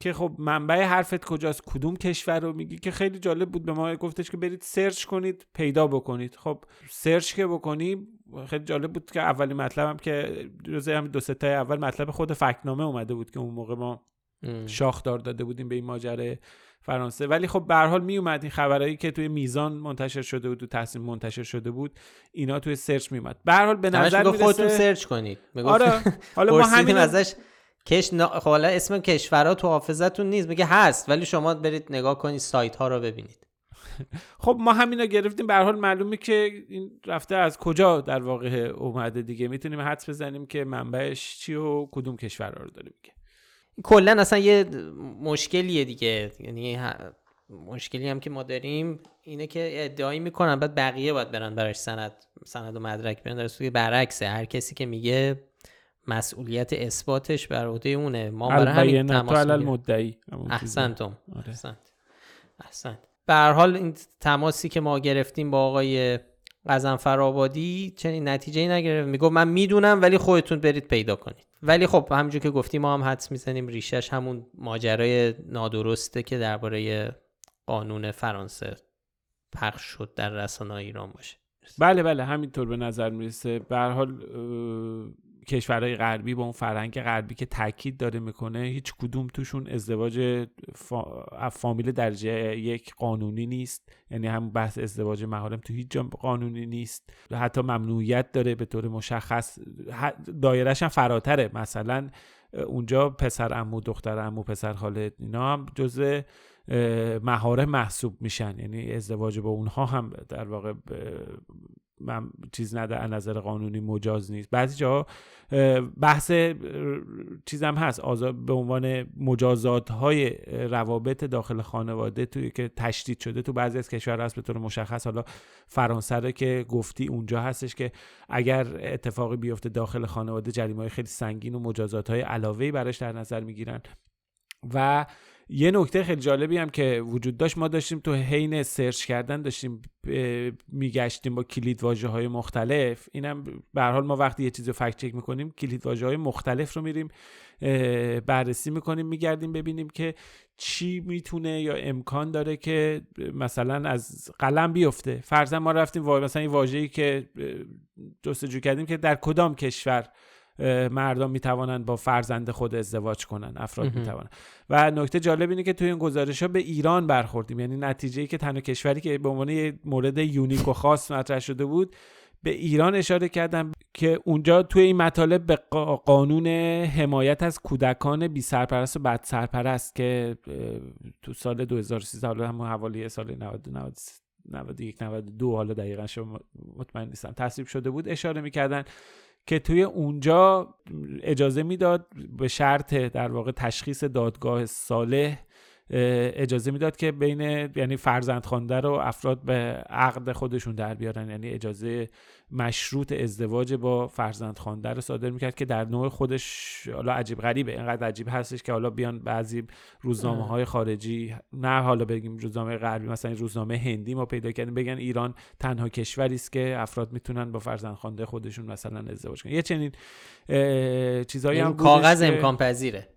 که خب منبع حرفت کجاست، کدوم کشور رو میگی، که خیلی جالب بود. به ما گفتش که برید سرچ کنید پیدا بکنید. خب سرچ که بکنیم خیلی جالب بود که اولین مطلبم که روزه هم دو سه تا اول مطلب خود فکت‌نامه اومده بود که اون موقع ما شاخدار داده بودیم به این ماجرا فرانسه. ولی خب به هر حال می اومد این خبرایی که توی میزان منتشر شده بود، تو تصمیم منتشر شده بود، اینا توی سرچ می اومد. به هر حال به نظر میاد خودتون سرچ کنید. آره حالا ما همین ازش کش نا... حالا اسم کشورها تو حافظتون نیست، میگه هست ولی شما برید نگاه کنید، سایت ها رو ببینید. خب ما همینا گرفتیم. به هر حال معلومه که این رفته از کجا در واقع اومده دیگه، میتونیم حدس بزنیم که منبعش چی و کدوم کشورها رو داره میگه. کلا اصلا یه مشکلیه دیگه، یعنی مشکلی هم که ما داریم اینه که ادعایی میکنن بعد بقیه باید برن براش سند سند و مدرک بیارن، در صورتی که برعکسه، هر کسی که میگه مسئولیت اثباتش بر عهده اونه. ما برای همین تماس علل مدعی. احسنتم آره. احسنت احسنت به هر حال این تماسی که ما گرفتیم با آقای قزنفرآبادی چنین نتیجه‌ای نگرفت. میگفت من میدونم ولی خودتون برید پیدا کنید. ولی خب همونجوری که گفتیم ما هم حدس میزنیم ریشش همون ماجرای نادرسته که درباره قانون فرانسه پخش شد در رسانه‌های ایران باشه. بله بله همینطور به نظر میرسه. به هر حال کشورهای غربی با اون فرهنگ غربی که تاکید داره میکنه، هیچ کدوم توشون ازدواج فا... فامیل درجه یک قانونی نیست. یعنی هم بحث ازدواج محارم تو هیچ جا قانونی نیست، حتی ممنوعیت داره به طور مشخص، دایرهش هم فراتره. مثلا اونجا پسر عمو، دختر عمو، پسر خاله، اینا هم جزء محارم محسوب میشن، یعنی ازدواج با اونها هم در واقع ب... من چیز نداره، از نظر قانونی مجاز نیست. بعضی جاها بحث چیزم هست، آزار به عنوان مجازات های روابط داخل خانواده توی که تشدید شده تو بعضی از کشورها هست به طور مشخص. حالا فرانسه که گفتی اونجا هستش که اگر اتفاقی بیفته داخل خانواده جریمه‌های خیلی سنگین و مجازات های علاوه‌ای براش در نظر میگیرن و یه نکته خیلی جالبی هم که وجود داشت، ما داشتیم تو حین سرچ کردن داشتیم میگشتیم با کلید واژه‌های مختلف. اینم به هر حال ما وقتی یه چیز رو فکت چک می‌کنیم کلید واژه‌های مختلف رو میریم بررسی می‌کنیم، میگردیم ببینیم که چی میتونه یا امکان داره که مثلا از قلم بیفته. فرضاً ما رفتیم مثلا این واژه‌ای که جستجو کردیم که در کدام کشور مردم میتوانند با فرزند خود ازدواج کنند، افراد میتوانند. و نکته جالب اینه که توی این گزارش‌ها به ایران برخوردیم، یعنی نتیجه‌ای که تنها کشوری که به عنوان یه مورد یونیک و خاص مطرح شده بود به ایران اشاره کردم که اونجا توی این مطالب به قانون حمایت از کودکان بی سرپرست و بد سرپرست که تو سال دو هزار و سیزده، حالا هم حوالی سال نود و یک نود و دو، حالا دقیقاً شما مطمئن نیستم، تصویب شده بود اشاره می‌کردن که توی اونجا اجازه میداد به شرط در واقع تشخیص دادگاه صالح اجازه میداد که بین یعنی فرزندخوانده رو افراد به عقد خودشون در بیارن، یعنی اجازه مشروط ازدواج با فرزندخوانده رو صادر میکرد که در نوع خودش حالا عجیب غریبه. اینقدر عجیب هستش که حالا بیان بعضی روزنامه‌های خارجی، نه حالا بگیم روزنامه غربی، مثلا روزنامه هندی ما پیدا کردیم، بگن ایران تنها کشوری است که افراد میتونن با فرزندخوانده خودشون مثلا ازدواج کنن. یه چنین چیزایی هم کاغذ امکان پذیره.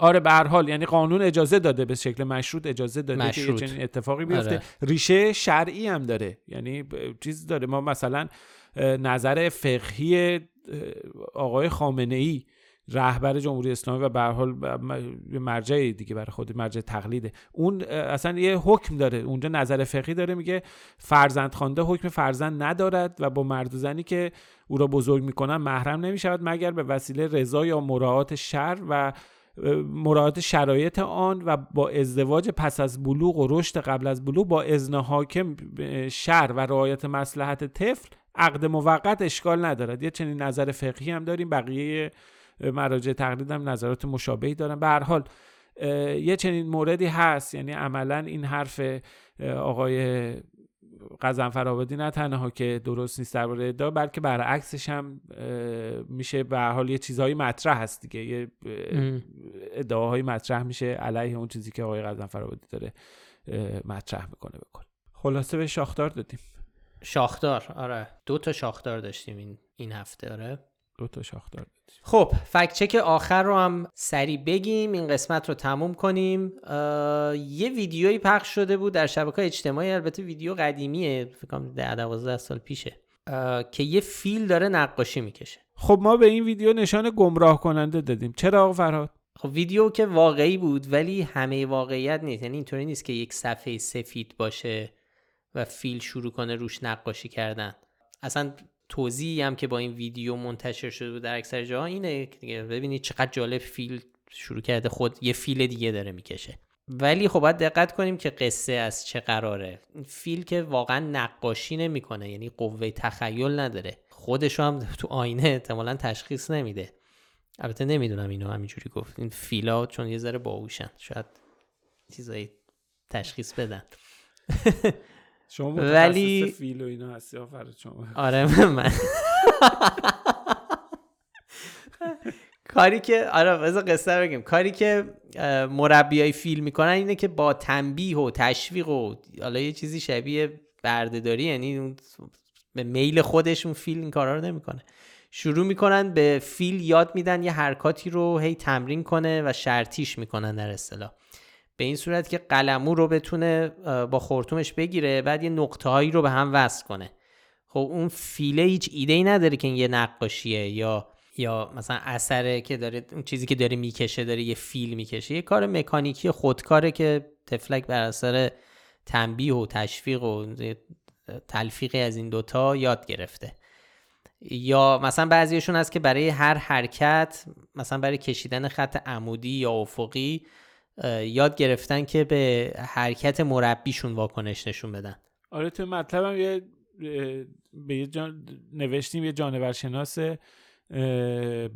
آره به هر حال یعنی قانون اجازه داده، به شکل مشروط اجازه داده مشروط. که چنین اتفاقی بیفته. آره. ریشه شرعی هم داره، یعنی چیز داره. ما مثلا نظر فقهی آقای خامنه‌ای رهبر جمهوری اسلامی و به هر حال مرجع دیگه برای خود مرجع تقلیده، اون اصلا یه حکم داره اونجا، نظر فقهی داره، میگه فرزندخوانده حکم فرزند ندارد و با مرد و زنی که او را بزرگ میکنن محرم نمیشود مگر به وسیله رضا یا مراعات شرع و مراعات شرایط آن و با ازدواج پس از بلوغ و رشد قبل از بلوغ با اذن حاکم شرع و رعایت مصلحت طفل عقد موقت اشکال ندارد. یه چنین نظر فقهی هم داریم، بقیه مراجع تقلید هم نظرات مشابهی دارن. به هر حال یه چنین موردی هست، یعنی عملا این حرف آقای قزنفرآبادی نه تنها که درست نیست درباره ادعا، بلکه برعکسش هم میشه به هر حال یه چیزهایی مطرح هست دیگه، یه ادعاهایی مطرح میشه علیه اون چیزی که آقای قزنفرآبادی داره مطرح میکنه بکنه. خلاصه به شاخدار دادیم. شاخدار آره، دو تا شاخدار داشتیم این این هفته. آره دو تا شاخدار دادیم. خب فکت چک آخر رو هم سریع بگیم، این قسمت رو تموم کنیم. یه ویدیویی پخش شده بود در شبکه‌های اجتماعی، البته ویدیو قدیمیه، فکر کنم ده دوازده سال پیشه، که یه فیل داره نقاشی میکشه. خب ما به این ویدیو نشان گمراه کننده دادیم. چرا آقا فرهاد؟ خب ویدیو که واقعی بود ولی همه واقعیت نیست، یعنی اینطوری نیست که یک صفحه سفید باشه و فیل شروع کنه روش نقاشی کردن. اصلا توضیحی هم که با این ویدیو منتشر شده در اکثر جاها اینه که ببینید چقدر جالب، فیل شروع کرده خود یه فیل دیگه داره میکشه. ولی خب باید دقت کنیم که قصه از چه قراره. فیل که واقعا نقاشی نمیکنه، یعنی قوه تخیل نداره، خودش هم تو آینه احتمالاً تشخیص نمیده. البته نمیدونم اینو همینجوری گفت، این فیلا چون یه ذره باهوشن شاید چیزایی تشخیص بدن. شما ولی متخصص فیل و اینا هستی آفرین شما. آره من کاری که آره واسه قصه بگیم، کاری که مربیای فیل میکنن اینه که با تنبیه و تشویق و حالا یه چیزی شبیه بردهداری، یعنی به میل خودشون فیل این کارا رو نمیکنه، شروع میکنن به فیل یاد میدن یه حرکاتی رو هی تمرین کنه و شرطیش میکنن در اصطلاح، به این صورت که قلمو رو بتونه با خورتومش بگیره، بعد یه نقطه هایی رو به هم وصل کنه. خب اون فیله هیچ ایده‌ای نداره که این یه نقاشیه یا یا مثلا اثره که داره، اون چیزی که داره میکشه داره یه فیل میکشه، یه کار مکانیکی خودکاره که تفلک بر اثر تنبیه و تشویق و تلفیقی از این دوتا یاد گرفته. یا مثلا بعضیشون هست که برای هر حرکت، مثلا برای کشیدن خط عمودی یا افقی، یاد گرفتن که به حرکت مربیشون واکنش نشون بدن. آره تو مطلبم یه به یه جان... نوشتیم یه جانورشناس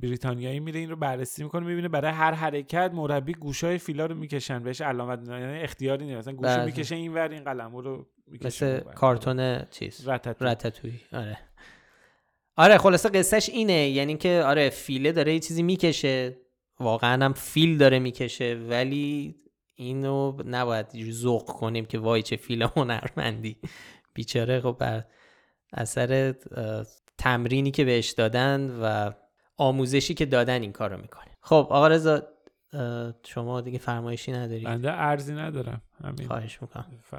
بریتانیایی میره این رو بررسی میکنه، میبینه برای هر حرکت مربی گوشای فیلا رو میکشن، بهش علامت، یعنی اختیاری نیست، مثلا گوشو میکشه اینور این قلمو رو میکشه، مثل کارتون چیز رتتوی. رتتوی آره آره خلاصه قصهش اینه، یعنی که آره فیله داره یه چیزی میکشه، واقعا هم فیل داره میکشه، ولی اینو نباید ذوق کنیم که وای چه فیلم هنرمندی. بیچاره خب بر اثر تمرینی که بهش دادن و آموزشی که دادن این کارو میکنه. خب آقا رضا شما دیگه فرمایشی نداری؟ بنده ارزی ندارم. همین. خواهش میکنم. ف...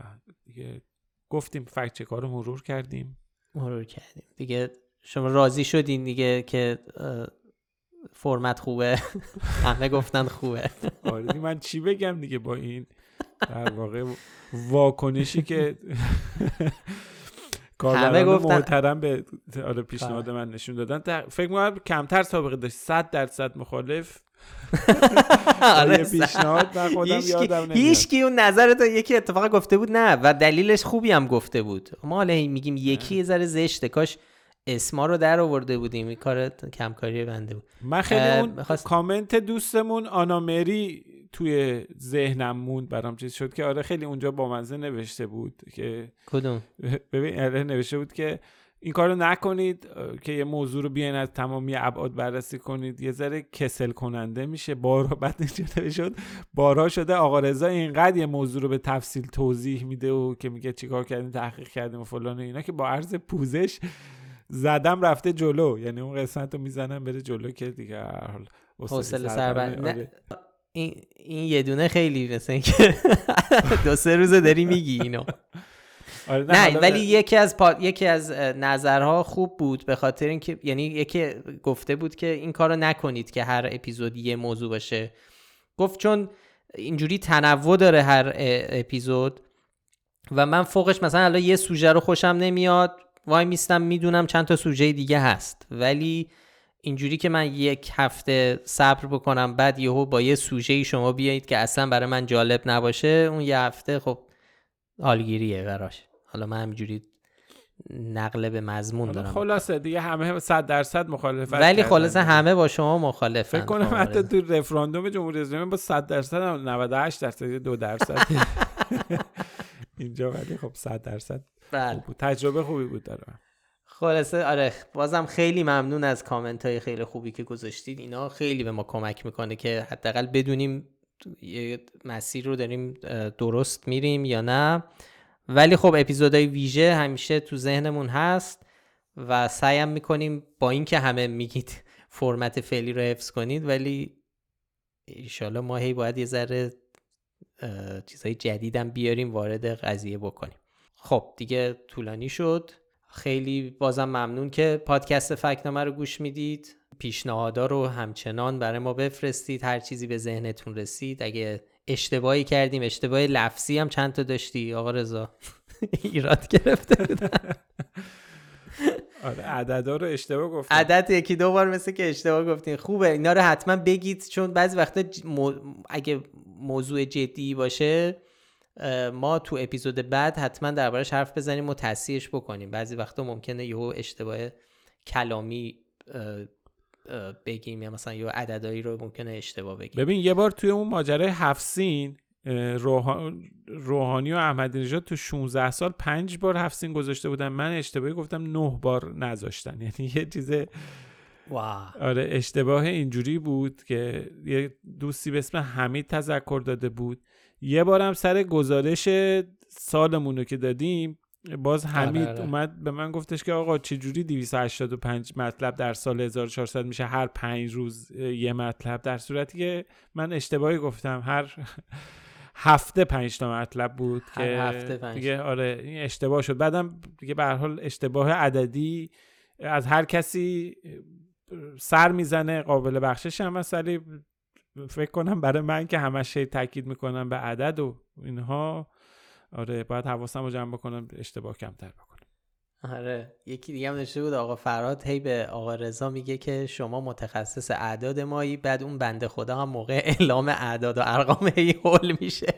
دیگه گفتیم فکت چک رو مرور کردیم. مرور کردیم. دیگه شما راضی شدین دیگه که فرمت خوبه؟ همه گفتن خوبه. آره من چی بگم دیگه با این در واقع واکنشی که همه گفتن محترم به آره پیشنهاد من نشون دادن. فکر می‌کنم کمتر سابقه داشت. صد درصد مخالف. آره پیشنهاد من خودم یادم نمیاد. هیچکی اون نظر تو یکی اتفاقا گفته بود نه و دلیلش خوبی هم گفته بود. ما الان میگیم یکی یه ذره زشته، کاش اسما رو در آورده بودیم. این کار کمکاری بنده بود. من خیلی اون میخواست... کامنت دوستمون آنامری توی ذهنم موند برام، چیز شد که آره خیلی اونجا با منزه نوشته بود که کدوم ببین آره نوشته بود که این کارو نکنید که یه موضوع رو بیاین از تمامی ابعاد بررسی کنید، یه ذره کسل کننده میشه. بارها بعد اینجوری شد، بارها شده آقا رضا اینقدر یه موضوع رو به تفصیل توضیح میده و که میگه چیکار کردیم، تحقیق کردیم و فلان و اینا، که با عرض پوزش زدم رفته جلو. یعنی اون قسمت رو میزنم بره جلو که دیگه هر حال حوصله سر بند. این این یه دونه خیلی مثلا که دو سه روزه داری میگی اینو. آره نه, نه ولی یکی از پا... یکی از نظرها خوب بود به خاطر اینکه یعنی یکی گفته بود که این کارو نکنید که هر اپیزود یه موضوع باشه. گفت چون اینجوری تنوع داره هر اپیزود و من فوقش مثلا الان یه سوژه رو خوشم نمیاد وای میستم، میدونم چند تا سوژه دیگه هست، ولی اینجوری که من یک هفته صبر بکنم بعد یهو با یه سوژه شما بیایید که اصلا برای من جالب نباشه، اون یه هفته خب حالگیریه براش. حالا من همینجوری نقل به مضمون دارم. خلاصه دیگه همه صد درصد مخالفت، ولی خلاصه همه با شما مخالفن. فکر کنم حتی تو رفراندوم جمهوری اسلامی با صد درصد هم نود و هشت درصد دو درصد اینجا، ولی خب صد درصد خوب تجربه خوبی بود دارم. خلاصه آره بازم خیلی ممنون از کامنت های خیلی خوبی که گذاشتید. اینا خیلی به ما کمک میکنه که حداقل بدونیم مسیر رو داریم درست میریم یا نه. ولی خب اپیزودهای ویژه همیشه تو ذهنمون هست و سعیم میکنیم با اینکه همه میگید فرمت فعلی رو حفظ کنید، ولی انشالله ما هی باید یه ذره چیزهای جدیدم بیاریم وارد قضیه بکنیم. خب دیگه طولانی شد. خیلی بازم ممنون که پادکست فکت‌نامه رو گوش میدید. پیشنهادا رو همچنان برای ما بفرستید، هر چیزی به ذهنتون رسید. اگه اشتباهی کردیم، اشتباه لفظی هم چند تا داشتی آقا رضا ایراد گرفته بودن. آره عددا رو اشتباه گفتیم، عدد یکی دو بار مثل که اشتباه گفتیم. خوبه اینا رو حتما بگید، چون بعضی وقتا مو... اگه موضوع جدی باشه ما تو اپیزود بعد حتما دربارش حرف بزنیم و تصحیحش بکنیم. بعضی وقتا ممکنه یهو اشتباه کلامی بگیم یا مثلا یه عددایی رو ممکنه اشتباه بگیم. ببین یه بار توی اون ماجرای هفت سین روحانی و احمدی نژاد تو شانزده سال پنج بار هفت سین گذاشته بودن، من اشتباهی گفتم نه بار نذاشتن. یعنی یه چیز واو. آره اشتباه اینجوری بود که یه دوستی به اسم حمید تذکر داده بود. یه بار هم سر گزارش سالمونو که دادیم باز حمید آره آره. اومد به من گفتش که آقا چجوری دویست و هشتاد و پنج مطلب در سال هزار و چهارصد میشه هر پنج روز یه مطلب، در صورتی که من اشتباهی گفتم هر هفته پنج تا مطلب بود هر که هفته پنج. دیگه آره این اشتباه شد. بعدم دیگه به هر حال اشتباه عددی از هر کسی سر میزنه، قابل بخشش هم مسئله. فکر کنم برای من که همش تاکید میکنم به عدد و اینها، آره باید حواسم رو جمع بکنم اشتباه کمتر بکنم. آره یکی دیگه هم نشده بود آقا فرهاد هی به آقا رضا میگه که شما متخصص اعداد مایی، بعد اون بنده خدا هم موقع اعلام اعداد و ارقام هی هول میشه.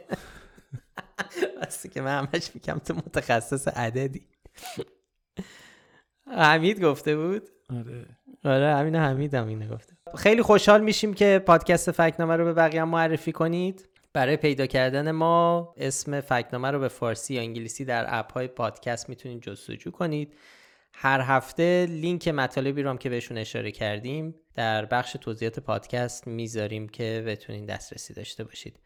واسه که من همش میگم تو متخصص عددی. حمید گفته بود. آره آره همین حمید هم اینو گفته. خیلی خوشحال میشیم که پادکست فکت‌نامه رو به بقیه هم معرفی کنید. برای پیدا کردن ما اسم فکت‌نامه رو به فارسی یا انگلیسی در اپ‌های پادکست میتونید جستجو کنید. هر هفته لینک مطالبی رو هم که بهشون اشاره کردیم در بخش توضیحات پادکست میذاریم که بتونید دسترسی داشته باشید.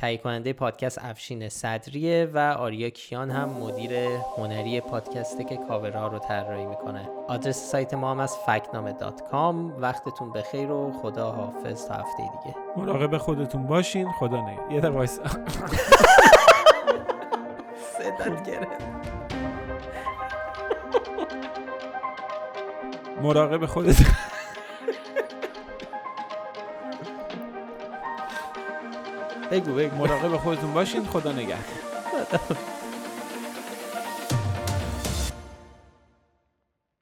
تهیه کننده پادکست افشین صدریه و آریا کیان هم مدیر هنری پادکسته که کاورها رو طراحی میکنه. آدرس سایت ما هم از فکت‌نامه دات کام. وقتتون بخیر و خدا حافظ تا هفته دیگه. مراقب خودتون باشین. خدا نگهدار. یه در وایس صدت گرفت. مراقب خودتون. بگو بگو مراقب خودتون باشین. خدا نگهدار.